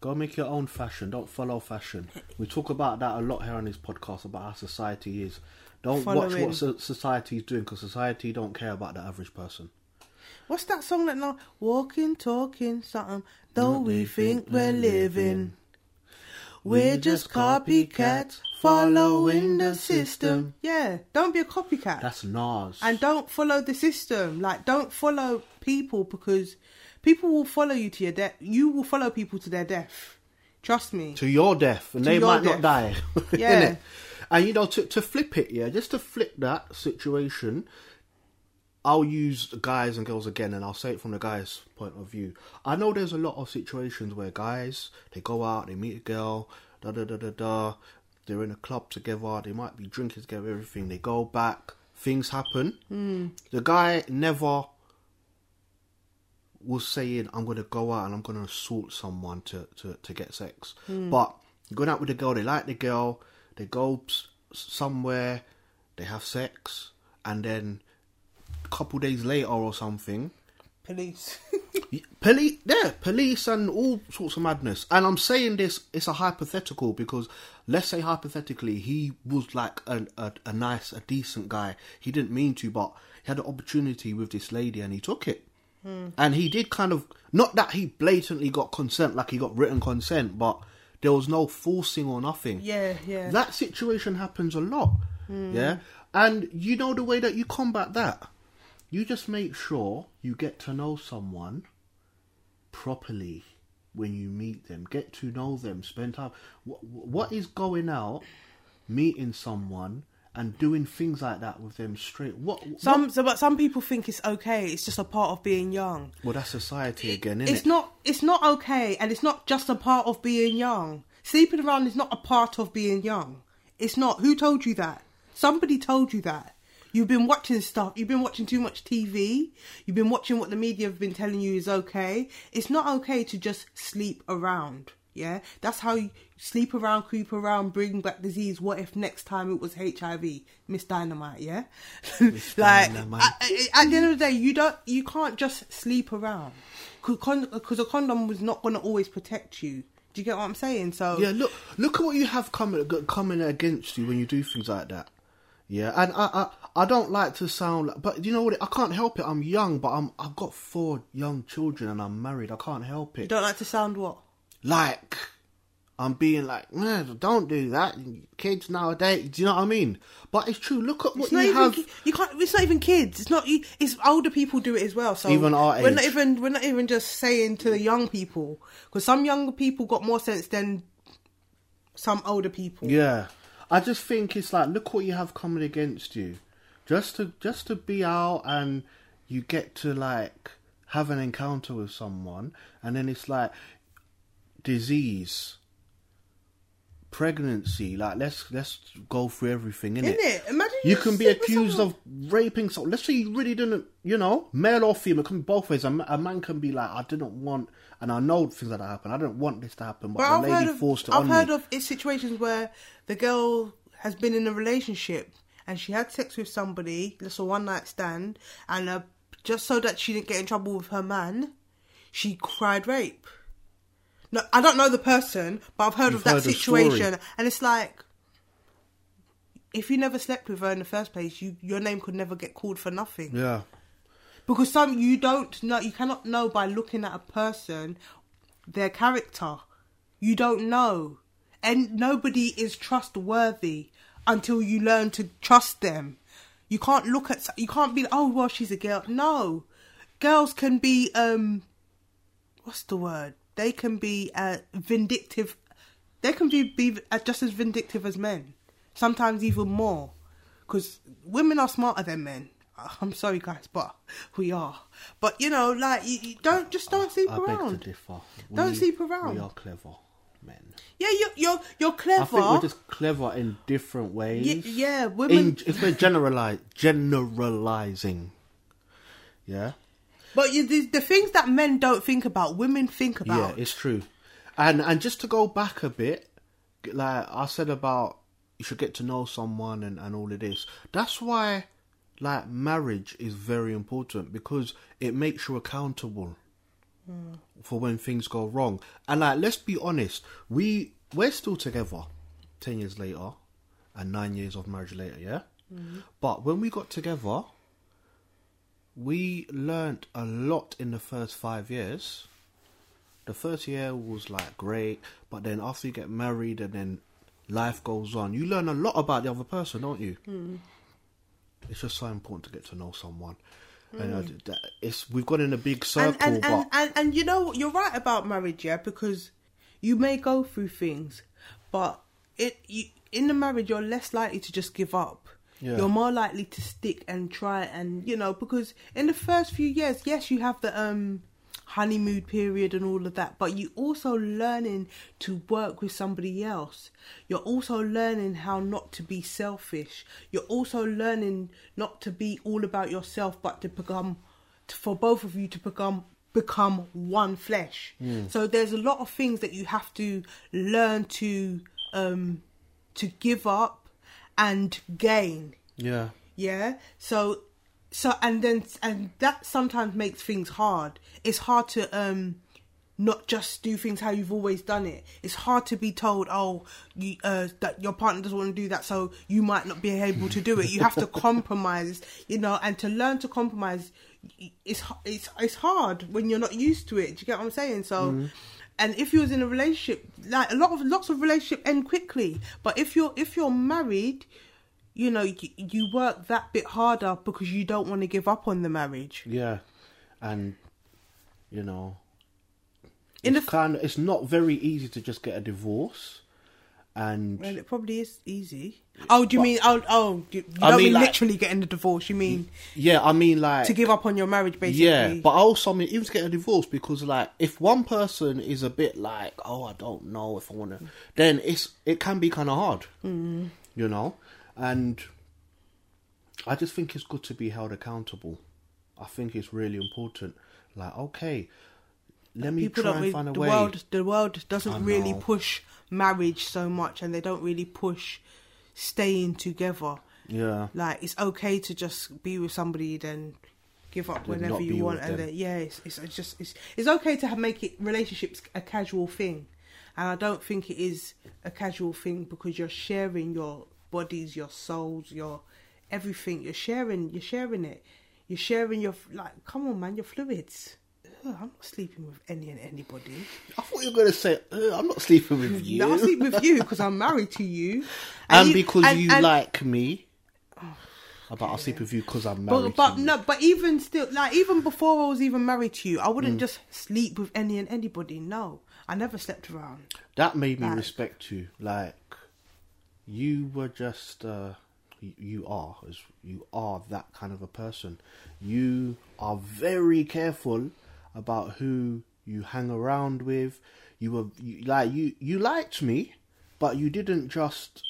Go make your own fashion. Don't follow fashion. We talk about that a lot here on this podcast, about how society is. Don't watch what society is doing, because society don't care about the average person. What's that song that now? Walking, talking, something. Though we think we're living. We're just copycats following the system. Yeah, don't be a copycat. That's Nas. And don't follow the system. Like, don't follow people, because people will follow you to your death. You will follow people to their death. Trust me. To your death. And they might not die. Yeah. Innit? And, you know, to flip it, yeah, just to flip that situation, I'll use the guys and girls again, and I'll say it from the guys' point of view. I know there's a lot of situations where guys, they go out, they meet a girl, da-da-da-da-da, they're in a club together, they might be drinking together, everything, they go back, things happen. Mm. The guy never was saying, I'm going to go out and I'm going to assault someone to get sex. Mm. But going out with a girl, they like the girl, they go somewhere, they have sex, and then a couple days later or something... Police and all sorts of madness. And I'm saying this, it's a hypothetical, because let's say hypothetically he was like a nice, a decent guy. He didn't mean to, but he had an opportunity with this lady and he took it. Mm. And he did kind of... Not that he blatantly got consent, like he got written consent, but... There was no forcing or nothing. Yeah, yeah. That situation happens a lot. Mm. Yeah. And you know the way that you combat that? You just make sure you get to know someone properly when you meet them. Get to know them. Spend time. What is going out, meeting someone, and doing things like that with them straight? But some people think it's okay. It's just a part of being young. Well, that's society again, isn't it? It's not okay, and it's not just a part of being young. Sleeping around is not a part of being young. It's not. Who told you that? Somebody told you that. You've been watching stuff. You've been watching too much TV. You've been watching what the media have been telling you is okay. It's not okay to just sleep around. Yeah, that's how you sleep around, creep around, bring back disease. What if next time it was HIV? Miss Dynamite, yeah? Miss Dynamite. At the end of the day, you can't just sleep around, because a condom was not going to always protect you. Do you get what I'm saying? So yeah, look at what you have coming against you when you do things like that. Yeah, and I don't like to sound like, but you know what? I can't help it. I'm young, but I've got 4 young children and I'm married. I can't help it. You don't like to sound what? Like, I'm being like, man, don't do that. Kids nowadays, do you know what I mean? But it's true. Look at what you have. You can't. It's not even kids. It's not. It's older people do it as well. So even our age. We're not even just saying to the young people, because some younger people got more sense than some older people. Yeah, I just think it's like, look what you have coming against you, just to be out, and you get to like have an encounter with someone, and then it's like. Disease, pregnancy, like let's go through everything, innit? Imagine you can be accused of raping someone. Let's say you really didn't, you know, male or female, it can be both ways. A man can be like, I didn't want, and I know things like that happen. I didn't want this to happen, but the lady forced it on me. I've heard of situations where the girl has been in a relationship and she had sex with somebody, just a one night stand, and just so that she didn't get in trouble with her man, she cried rape. No, I don't know the person, but I've heard of that situation. And it's like, if you never slept with her in the first place, your name could never get called for nothing. Yeah. Because you don't know, you cannot know by looking at a person, their character. You don't know. And nobody is trustworthy until you learn to trust them. You can't be like, oh, well, she's a girl. No. Girls can be, what's the word? they can be vindictive. They can be just as vindictive as men. Sometimes even more. Because women are smarter than men. I'm sorry, guys, but we are. But, you know, like, you don't, just don't sleep around. I beg to differ. Don't sleep around. We are clever men. Yeah, you're clever. I think we're just clever in different ways. Yeah, women... If we're generalising, yeah? But the things that men don't think about, women think about. Yeah, it's true. And just to go back a bit, like I said about you should get to know someone and all of this. That's why... like, marriage is very important because it makes you accountable for when things go wrong. And, like, let's be honest, we're still together 10 years later and 9 years of marriage later, yeah? Mm. But when we got together, we learnt a lot in the first 5 years. The first year was, like, great, but then after you get married and then life goes on, you learn a lot about the other person, don't you? Mm. It's just so important to get to know someone. And we've gone in a big circle. And you know, you're right about marriage, yeah? Because you may go through things, but in the marriage, you're less likely to just give up. Yeah. You're more likely to stick and try and, you know, because in the first few years, yes, you have the honeymoon period and all of that, but you're also learning to work with somebody else. You're also learning how not to be selfish. You're also learning not to be all about yourself, but to become, for both of you to become one flesh. So there's a lot of things that you have to learn to give up and gain. So that sometimes makes things hard. It's hard to not just do things how you've always done it. It's hard to be told, that your partner doesn't want to do that, so you might not be able to do it. You have to compromise, you know, and to learn to compromise, it's hard when you're not used to it. Do you get what I'm saying? So, and if you was in a relationship, like lots of relationships end quickly, but if you're married, you know, you work that bit harder because you don't want to give up on the marriage. Yeah. And, you know, it's not very easy to just get a divorce. Well, it probably is easy. Oh, do you mean... You don't mean literally getting a divorce. You mean... Yeah, I mean, like... To give up on your marriage, basically. Yeah, but also, I mean, even to get a divorce, because, like, if one person is a bit like, I don't know if I want to... Then it can be kind of hard, you know? And I just think it's good to be held accountable. I think it's really important. Like, okay, let me try and find a way. The world doesn't really push marriage so much, and they don't really push staying together. Yeah. Like, it's okay to just be with somebody, then give up whenever you want. And then, yeah, it's okay to make relationships a casual thing. And I don't think it is a casual thing because you're sharing your bodies, your souls, your everything. You're sharing your, like, come on, man, your fluids. I'm not sleeping with any and anybody. I thought you were going to say, I'm not sleeping with you. No, I sleep with you because I'm married to you. And because you like me. But I'll sleep with you because I'm married to you. No, but even still, like, even before I was even married to you, I wouldn't just sleep with any and anybody. No, I never slept around. That made me respect you. Like, you were just, you are that kind of a person. You are very careful about who you hang around with. You liked me, but you didn't just,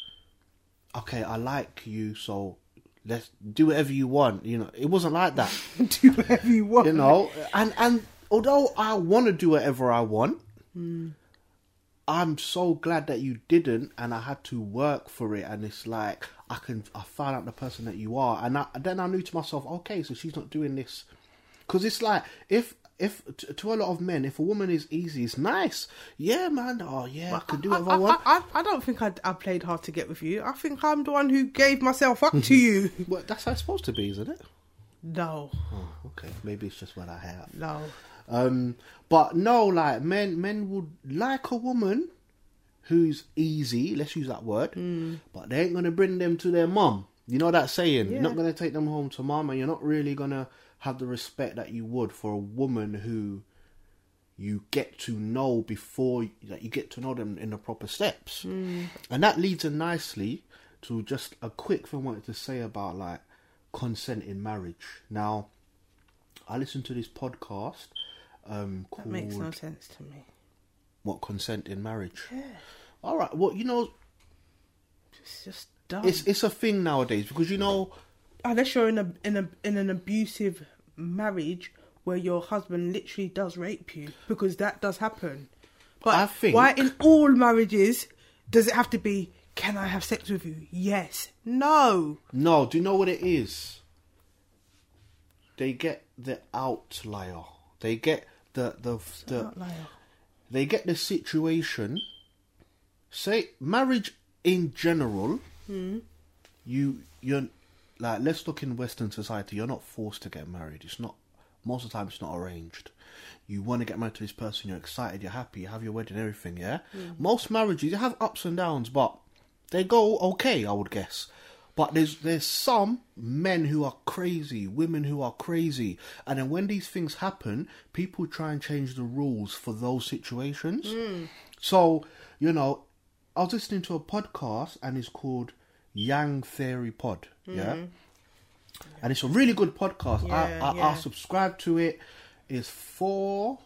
okay, I like you, so let's do whatever you want. You know, it wasn't like that. Do whatever you want. You know, and although I want to do whatever I want, I'm so glad that you didn't, and I had to work for it. And it's like I found out the person that you are, and then I knew to myself, okay, so she's not doing this, because it's like if to a lot of men, if a woman is easy, it's nice. Yeah, man. Oh yeah, I can do whatever I want. I don't think I played hard to get with you. I think I'm the one who gave myself up to you. Well, that's how it's supposed to be, isn't it? No. Oh, okay, maybe it's just what I have. No. But no, like men would like a woman who's easy, let's use that word, but they ain't going to bring them to their mum. You know that saying? Yeah. You're not going to take them home to mum, and you're not really going to have the respect that you would for a woman who you get to know before, like, you get to know them in the proper steps. Mm. And that leads in nicely to just a quick thing I wanted to say about, like, consent in marriage. Now, I listened to this podcast called... That makes no sense to me. What, consent in marriage? Yeah. All right, well, you know... It's just dumb. It's a thing nowadays because, you know... Unless you're in an abusive marriage where your husband literally does rape you, because that does happen. But I think... why in all marriages does it have to be, can I have sex with you? Yes. No. No, do you know what it is? They get the outlier. They get the outlier. They get the situation. Say marriage in general, you're like, let's look in Western society, you're not forced to get married. It's not, most of the time it's not arranged. You want to get married to this person, you're excited, you're happy, you have your wedding, everything, yeah? Mm. Most marriages, you have ups and downs, but they go okay, I would guess. But there's some men who are crazy, women who are crazy. And then when these things happen, people try and change the rules for those situations. Mm. So, you know, I was listening to a podcast and it's called Young Theory Pod, yeah? And it's a really good podcast. Yeah, I subscribe to it. It's for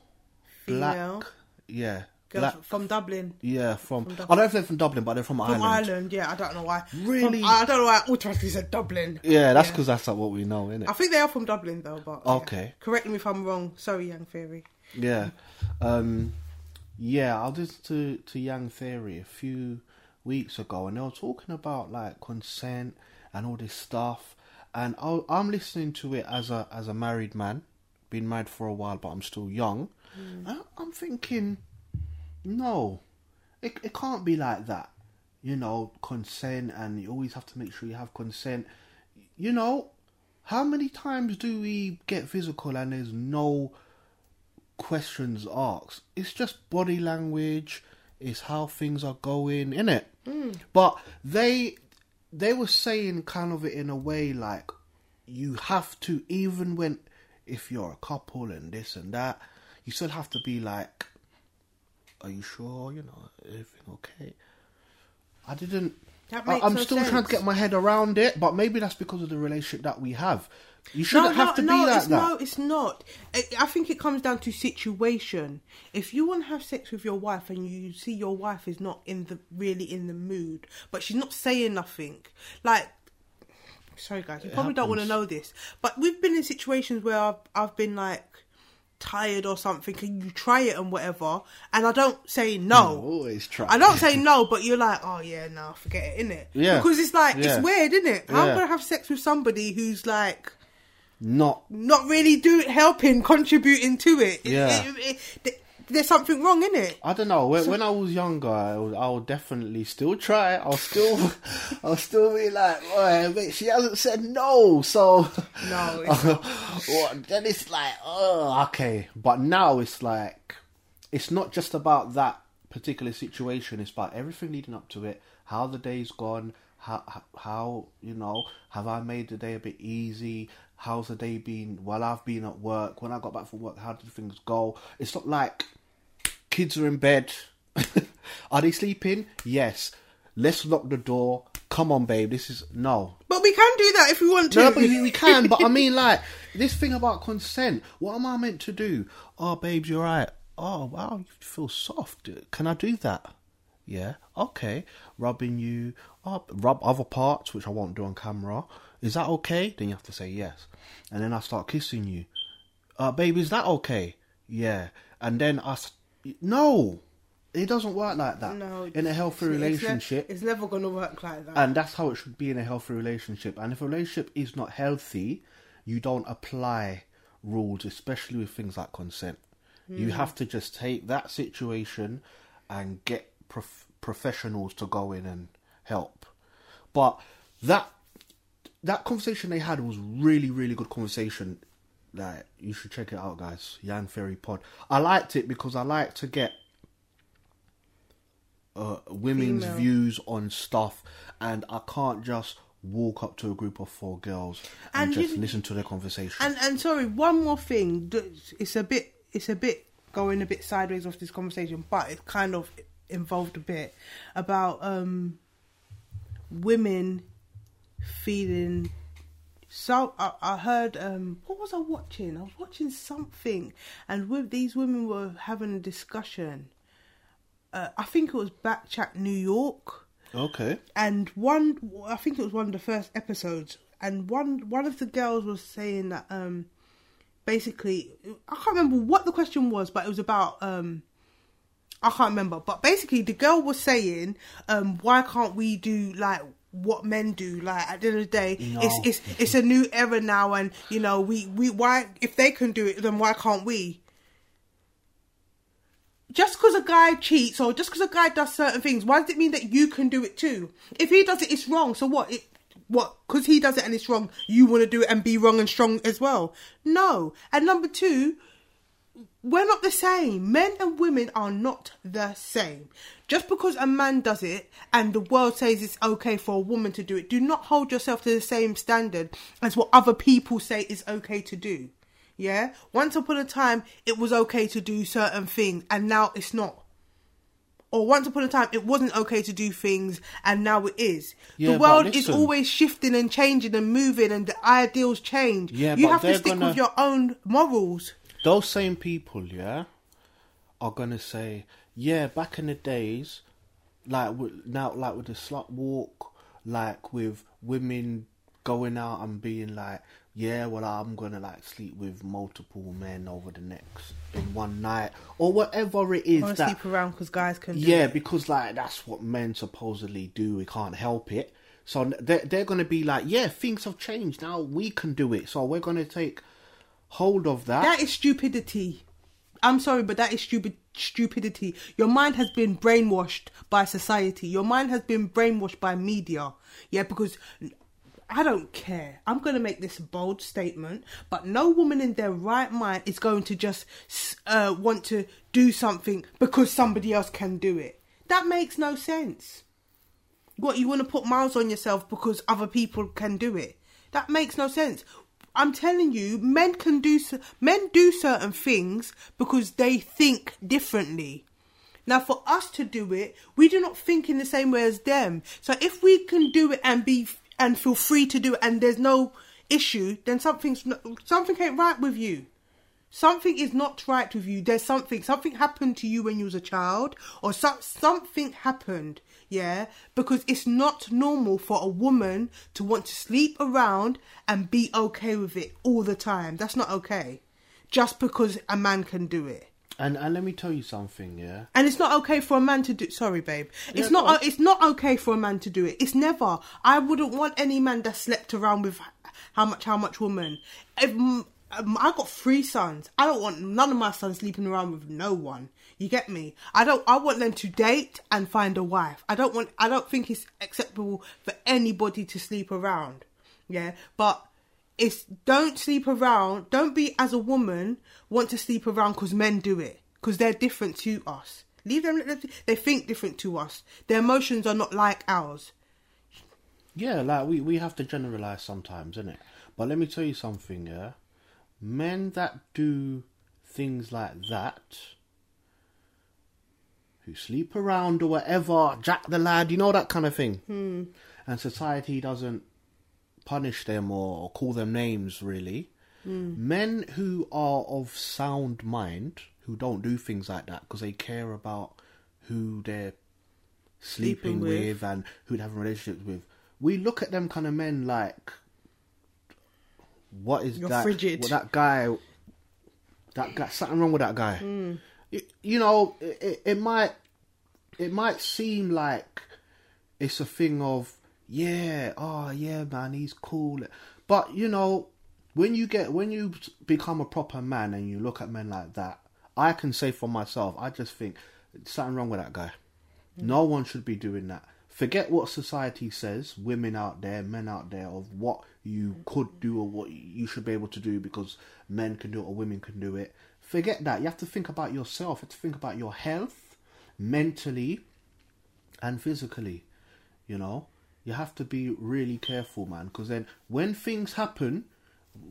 female black... Yeah. Girls from Dublin. Yeah, from Dublin. I don't know if they're from Dublin, but they're from Ireland. From Ireland, yeah. I don't know why. Really? I don't know why I automatically said Dublin. Yeah, that's because that's like what we know, isn't it? I think they are from Dublin, though, but... Okay. Yeah. Correct me if I'm wrong. Sorry, Young Theory. Yeah. Yeah, I was listening to Young Theory a few weeks ago, and they were talking about, like, consent and all this stuff. And I'm listening to it as a married man, been married for a while, but I'm still young. Mm. And I'm thinking, no, it can't be like that, you know, consent, and you always have to make sure you have consent. You know, how many times do we get physical and there's no questions asked? It's just body language. It's how things are going, innit? Mm. But they were saying kind of it in a way like, you have to, even when, if you're a couple and this and that, you still have to be like, are you sure, you know, everything okay? I'm still trying to get my head around it, but maybe that's because of the relationship that we have. You shouldn't have to be like that. No, it's not. I think it comes down to situation. If you want to have sex with your wife and you see your wife is not really in the mood, but she's not saying nothing, like, sorry guys, you probably don't want to know this, but we've been in situations where I've been like tired or something, and you try it and whatever, and I don't say no. Always try. I don't say no, but you're like, oh yeah, no, forget it, innit? Yeah. Because it's like it's weird, innit? Yeah. I'm gonna have sex with somebody who's like. Not really helping, contributing to it. Yeah. There's something wrong, innit? I don't know. When I was younger, I would definitely still try. I'll still be like, oh, mate, she hasn't said no, so... No. Then it's like, oh, okay. But now it's like, it's not just about that particular situation. It's about everything leading up to it, how the day's gone, how you know, have I made the day a bit easy? How's the day been while I've been at work? When I got back from work, how did things go? It's not like kids are in bed. Are they sleeping? Yes. Let's lock the door. Come on, babe. No. But we can do that if we want to. No, but we can. But I mean, like, this thing about consent. What am I meant to do? Oh, babes, you're right. Oh, wow, you feel soft. Can I do that? Yeah. Okay. Rubbing you up. Rub other parts, which I won't do on camera. Is that okay? Then you have to say yes. And then I start kissing you. Baby, is that okay? Yeah. And then no! It doesn't work like that. No. In a healthy relationship... It's never going to work like that. And that's how it should be in a healthy relationship. And if a relationship is not healthy, you don't apply rules, especially with things like consent. Mm. You have to just take that situation and get professionals to go in and help. But that conversation they had was really, really good conversation. Like, you should check it out, guys. Yang Ferry Pod. I liked it because I like to get women's views on stuff, and I can't just walk up to a group of four girls and just listen to their conversation. And sorry, one more thing. It's a bit going a bit sideways off this conversation, but it kind of involved a bit about women feeling so. I heard what was I watching? I was watching something, and with these women were having a discussion. I think it was Back Chat New York. Okay. And I think it was one of the first episodes, and one of the girls was saying that basically, I can't remember what the question was, but it was about I can't remember, but basically the girl was saying, why can't we do like what men do? Like at the end of the day, no. It's a new era now, and you know we why, if they can do it, then why can't we? Just because a guy cheats or just because a guy does certain things, why does it mean that you can do it too? If he does it, it's wrong. So what? Because he does it and it's wrong, you want to do it and be wrong and strong as well? No. And number two, we're not the same. Men and women are not the same. Just because a man does it and the world says it's okay for a woman to do it, do not hold yourself to the same standard as what other people say is okay to do. Yeah? Once upon a time, it was okay to do certain things and now it's not. Or once upon a time, it wasn't okay to do things and now it is. Yeah, the world is always shifting and changing and moving, and the ideals change. Yeah, you have to stick with your own morals. Those same people, yeah, are gonna say, yeah, back in the days, like with the slut walk, like with women going out and being like, yeah, well, I'm gonna like sleep with multiple men over the next in one night or whatever it is. I want to sleep around because guys can. Yeah, because like that's what men supposedly do. We can't help it, so they're gonna be like, yeah, things have changed now. We can do it, so we're gonna take hold of that. That is stupidity. I'm sorry, but that is stupidity. Your mind has been brainwashed by society. Your mind has been brainwashed by media. Yeah, because I don't care. I'm going to make this bold statement, but no woman in their right mind is going to just want to do something because somebody else can do it. That makes no sense. What, you want to put miles on yourself because other people can do it? That makes no sense. I'm telling you, men do certain things because they think differently. Now, for us to do it, we do not think in the same way as them. So if we can do it and feel free to do it and there's no issue, then something ain't right with you. Something is not right with you. There's something happened to you when you was a child, or something happened, yeah? Because it's not normal for a woman to want to sleep around and be okay with it all the time. That's not okay. Just because a man can do it. And let me tell you something, yeah? And it's not okay for a man to do... Sorry, babe. It's not okay for a man to do it. It's never. I wouldn't want any man that slept around with how much woman. I got 3 sons. I don't want none of my sons sleeping around with no one. You get me? I want them to date and find a wife. I don't think it's acceptable for anybody to sleep around. Yeah, but don't sleep around. Don't be, as a woman, want to sleep around because men do it, because they're different to us. Leave them. They think different to us. Their emotions are not like ours. Yeah, like we have to generalize sometimes, innit? But let me tell you something, yeah. Men that do things like that, who sleep around or whatever, jack the lad, you know, that kind of thing. And society doesn't punish them or call them names, really. Men who are of sound mind, who don't do things like that because they care about who they're sleeping with and who they're having relationships with. We look at them kind of men like... What is that? Frigid. Well, that guy, something wrong with that guy. You know, it might seem like it's a thing of, man, he's cool. But you know, when you become a proper man and you look at men like that, I can say for myself, I just think something wrong with that guy. No one should be doing that. Forget what society says, women out there, men out there, of what you could do or what you should be able to do because men can do it or women can do it. Forget that. You have to think about yourself. You have to think about your health, mentally and physically. You know, you have to be really careful, man. Because then when things happen,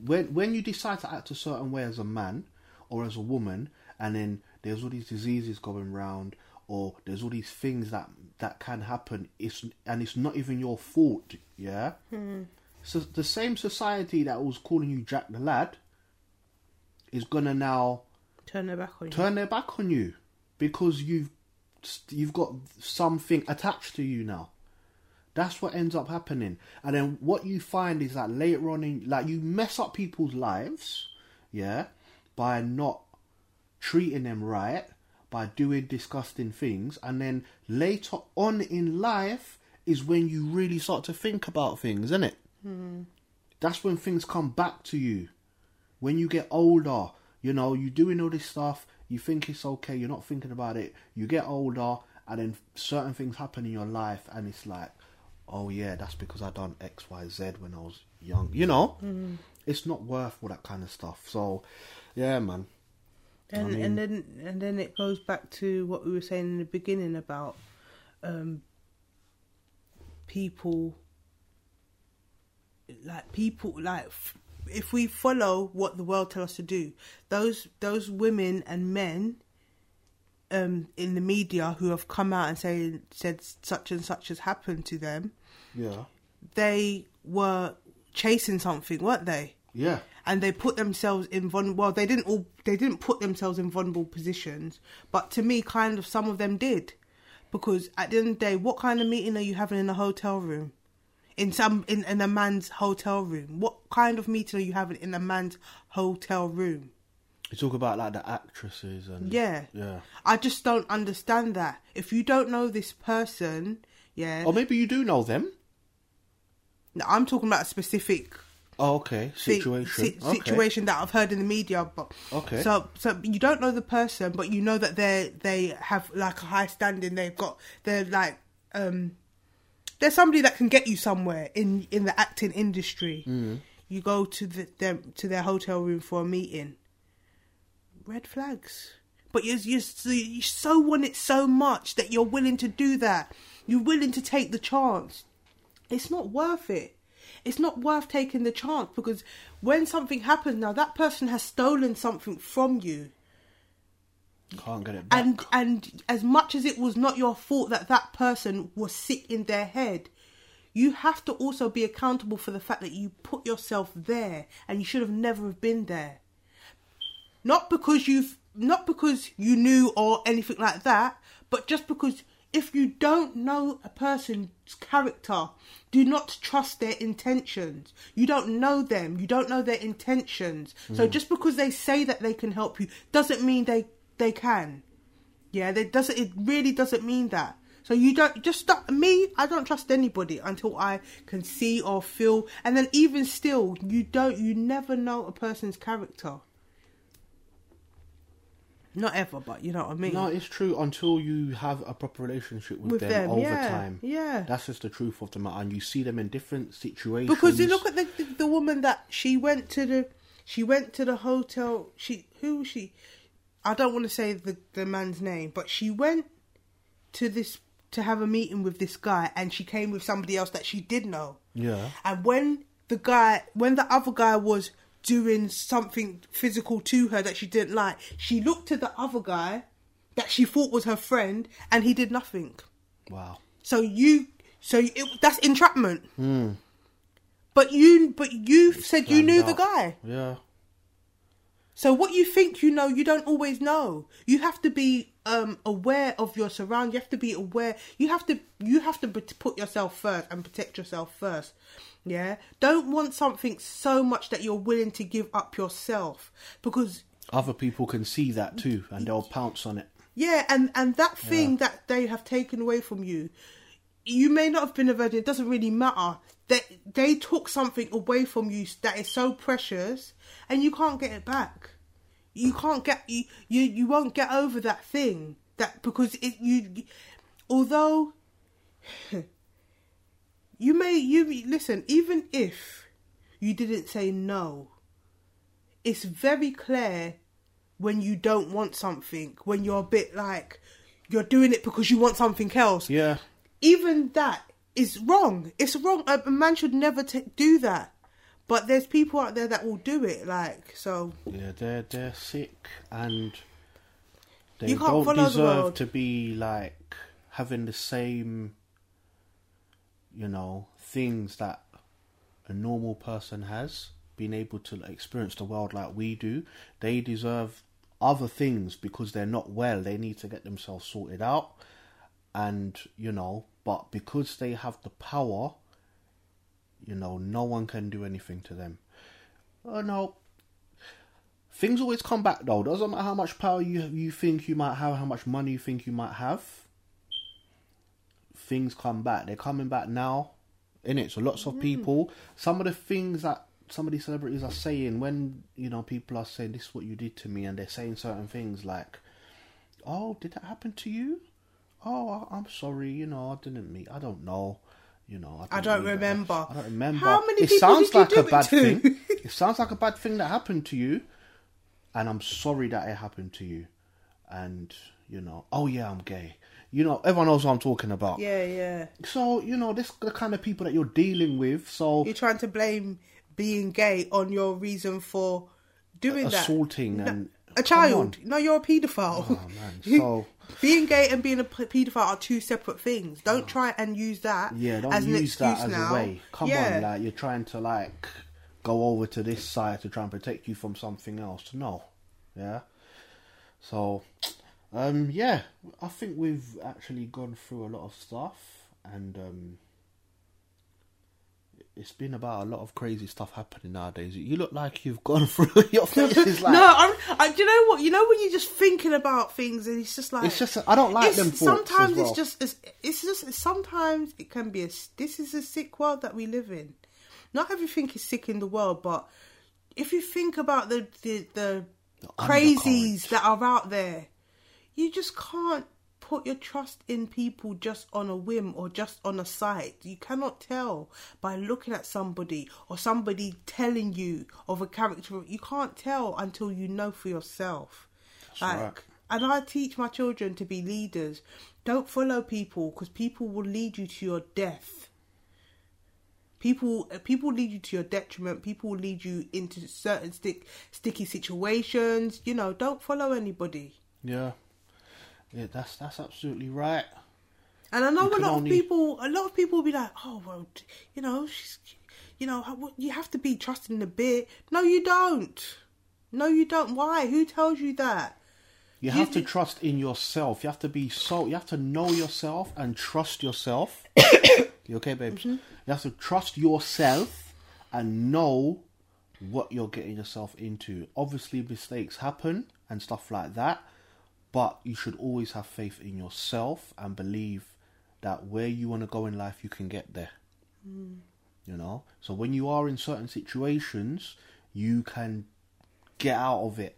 when you decide to act a certain way as a man or as a woman, and then there's all these diseases going around, or there's all these things that can happen. It's not even your fault, yeah? Mm. So the same society that was calling you Jack the Lad is going to now turn their back on you because you've got something attached to you now. That's what ends up happening. And then what you find is that later on in, like, you mess up people's lives, yeah, by not treating them right, by doing disgusting things. And then later on in life is when you really start to think about things, isn't it? Mm. That's when things come back to you. When you get older, you know, you're doing all this stuff, you think it's okay, you're not thinking about it, you get older, and then certain things happen in your life, and it's like, oh yeah, that's because I done X, Y, Z when I was young. You know, mm-hmm. It's not worth all that kind of stuff. So, yeah, man. And I mean, and then it goes back to what we were saying in the beginning about people, if we follow what the world tells us to do, those women and men in the media who have come out and said such and such has happened to them, yeah, they were chasing something, weren't they? Yeah. And they put themselves in they didn't put themselves in vulnerable positions, but to me, kind of, some of them did, because at the end of the day, what kind of meeting are you having in a hotel room? In a man's hotel room. What kind of meeting are you having in a man's hotel room? You talk about, like, the actresses and... Yeah. Yeah. I just don't understand that. If you don't know this person, yeah... Or maybe you do know them. No, I'm talking about a specific... Oh, okay. Situation that I've heard in the media. But, okay. So you don't know the person, but you know that they have, like, a high standing. They're, like... They're somebody that can get you somewhere in the acting industry. Mm. You go to their hotel room for a meeting. Red flags. But you so want it so much that you're willing to do that. You're willing to take the chance. It's not worth it. It's not worth taking the chance, because when something happens now, that person has stolen something from you. Can't get it back. And as much as it was not your fault that person was sick in their head, you have to also be accountable for the fact that you put yourself there, and you should have never have been there. Not because you knew or anything like that, but just because if you don't know a person's character, do not trust their intentions. You don't know them. You don't know their intentions. Mm. So just because they say that they can help you doesn't mean they can. Yeah, it really doesn't mean that. So you don't just stop me. I don't trust anybody until I can see or feel. And then even still, you never know a person's character. Not ever, but you know what I mean. No, it's true, until you have a proper relationship with them over time. Yeah. That's just the truth of the matter. And you see them in different situations. Because you look at the woman that she went to the hotel. I don't want to say the man's name, but she went to this to have a meeting with this guy, and she came with somebody else that she did know. Yeah. And when the other guy was doing something physical to her that she didn't like, she looked to the other guy that she thought was her friend, and he did nothing. Wow. That's entrapment. Mm. But you said you knew the guy. Yeah. So what you think you know, you don't always know. You have to be aware of your surroundings. You have to be aware. You have to put yourself first and protect yourself first. Yeah, don't want something so much that you're willing to give up yourself, because other people can see that too, and they'll pounce on it. Yeah, and that thing that they have taken away from you, you may not have been a virgin. It doesn't really matter. They took something away from you that is so precious, and you can't get it back. You can't get you won't get over that thing, that because it you. Although you listen, even if you didn't say no, it's very clear when you don't want something, when you're a bit like you're doing it because you want something else. Yeah, even that. It's wrong. It's wrong. A man should never do that. But there's people out there that will do it. Like, so yeah, they're sick, and They don't deserve to be like having the same, you know, things that a normal person has, being able to experience the world like we do. They deserve other things because they're not well. They need to get themselves sorted out. And, you know, but because they have the power, you know, no one can do anything to them. Oh, no. Things always come back, though. Doesn't matter how much power you think you might have, how much money you think you might have. Things come back. They're coming back now, innit? So lots of people, some of the things that some of these celebrities are saying, when, you know, people are saying, this is what you did to me, and they're saying certain things like, oh, did that happen to you? Oh, I'm sorry, you know, I didn't mean, I don't know. You know, I don't remember. How many people did you do it to? It sounds like a bad thing. It sounds like a bad thing that happened to you. And I'm sorry that it happened to you. And, you know, oh yeah, I'm gay. You know, everyone knows what I'm talking about. Yeah, yeah. So, you know, this is the kind of people that you're dealing with. So you're trying to blame being gay on your reason for doing assaulting that. Assaulting and... a child. No, you're a paedophile. Oh, man. So... being gay and being a paedophile are two separate things. Don't try and use that as an excuse now. Yeah, don't use that as a way. Come on, like, you're trying to, like, go over to this side to try and protect you from something else. No. Yeah? So, yeah. I think we've actually gone through a lot of stuff. And it's been about a lot of crazy stuff happening nowadays. You look like you've gone through your faces. Like... no, do you know what? You know when you're just thinking about things and it's just like... it's just... I don't like them thoughts. Sometimes well. It's just... sometimes it can be a... this is a sick world that we live in. Not everything is sick in the world, but if you think about the crazies that are out there, you just can't put your trust in people just on a whim or just on a site. You cannot tell by looking at somebody or somebody telling you of a character. You can't tell until you know for yourself. That's like, right. And I teach my children to be leaders. Don't follow people, because people will lead you to your death. People lead you to your detriment. People will lead you into certain sticky situations. You know, don't follow anybody. Yeah. Yeah, that's absolutely right. And I know a lot of people will be like, oh, well, you know, she's, you know, you have to be trusting a bit. No, you don't. No, you don't. Why? Who tells you that? You have to trust in yourself. You have to be you have to know yourself and trust yourself. You okay, babes? Mm-hmm. You have to trust yourself and know what you're getting yourself into. Obviously, mistakes happen and stuff like that. But you should always have faith in yourself and believe that where you want to go in life, you can get there. Mm. You know? So when you are in certain situations, you can get out of it.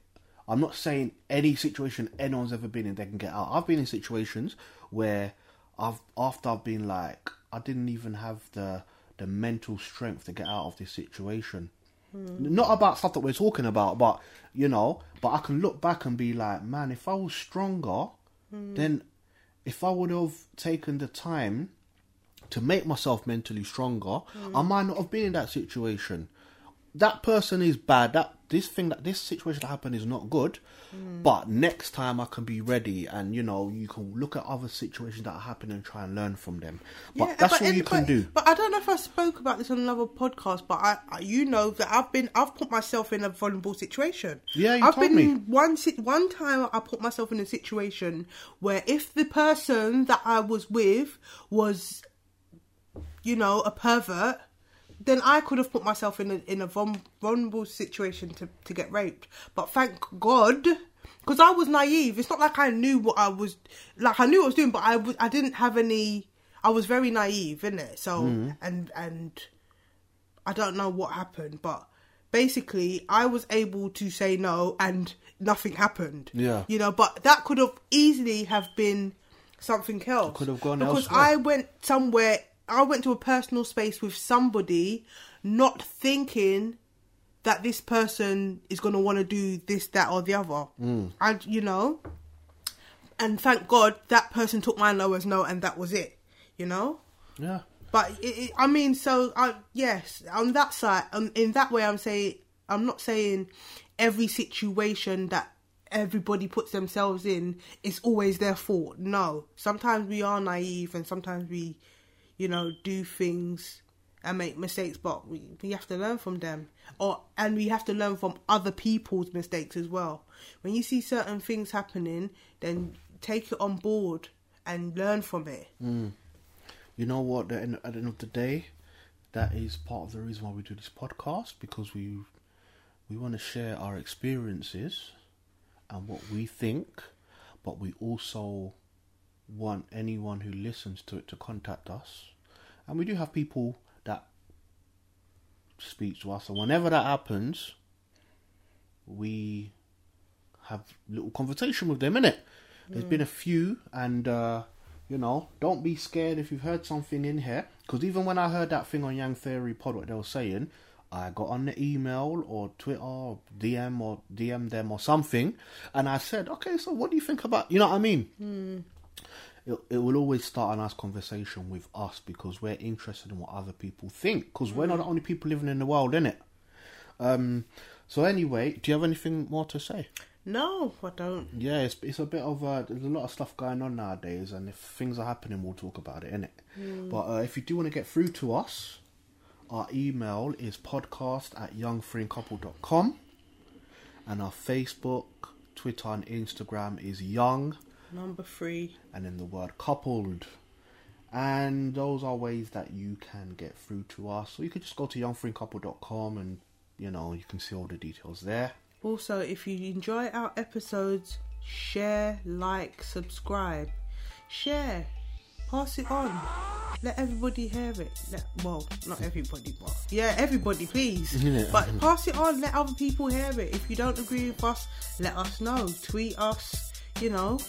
I'm not saying any situation anyone's ever been in, they can get out. I've been in situations where after I've been like, I didn't even have the mental strength to get out of this situation. Not about stuff that we're talking about, but, you know, but I can look back and be like, man, if I was stronger, then if I would have taken the time to make myself mentally stronger, I might not have been in that situation. That person is bad. This situation that happened is not good, but next time I can be ready, and, you know, you can look at other situations that are happening and try and learn from them. But yeah, that's all you can do. But I don't know if I spoke about this on another podcast, but I you know that I've put myself in a vulnerable situation. Yeah, one time I put myself in a situation where if the person that I was with was, you know, a pervert, then I could have put myself in a vulnerable situation to get raped. But thank God, because I was naive. It's not like I knew what I was... like, I knew what I was doing, but I didn't have any... I was very naive, innit? So, and I don't know what happened, but basically, I was able to say no, and nothing happened. Yeah. You know, but that could have easily have been something else. It could have gone elsewhere. Because I went to a personal space with somebody, not thinking that this person is going to want to do this, that, or the other. And, you know, and thank God that person took my no as no, and that was it, you know? Yeah. But, yes, on that side, in that way, I'm not saying every situation that everybody puts themselves in, it's always their fault. No. Sometimes we are naive and sometimes we, you know, do things and make mistakes, but we have to learn from them. And we have to learn from other people's mistakes as well. When you see certain things happening, then take it on board and learn from it. Mm. You know what? At the end of the day, that is part of the reason why we do this podcast, because we want to share our experiences and what we think, but we also want anyone who listens to it to contact us. And we do have people that speak to us, and whenever that happens, we have a little conversation with them, innit? There's been a few, and you know, don't be scared if you've heard something in here, because even when I heard that thing on Young Theory Pod, what they were saying, I got on the email or Twitter or DM them or something, and I said, okay, so what do you think about, you know what I mean? It will always start a nice conversation with us, because we're interested in what other people think, because we're not the only people living in the world, innit? So anyway, do you have anything more to say? No, I don't. Yeah, it's a bit of there's a lot of stuff going on nowadays, and if things are happening, we'll talk about it, innit? But if you do want to get through to us, our email is podcast@youngfreeandcoupled.com, and our Facebook, Twitter and Instagram is young_3 and then the word coupled. And those are ways that you can get through to us. So you could just go to youngfreeandcoupled.com and, you know, you can see all the details there. Also, if you enjoy our episodes, share, like, subscribe. Share. Pass it on. Let everybody hear it. Well, not everybody, but... yeah, everybody, please. Yeah. But pass it on. Let other people hear it. If you don't agree with us, let us know. Tweet us, you know.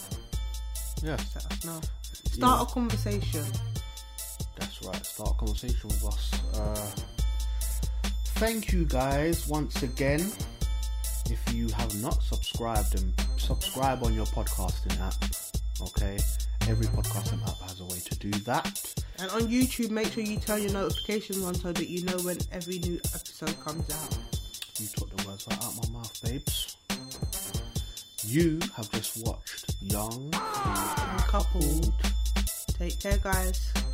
Yeah. Let us know. Start a conversation. That's right. Start a conversation with us. Thank you, guys, once again. If you have not subscribed, then subscribe on your podcasting app, okay? Every podcasting app has a way to do that. And on YouTube, make sure you turn your notifications on so that you know when every new episode comes out. You took the words right out of my mouth, babes. You have just watched Young, Free and Coupled. Take care, guys.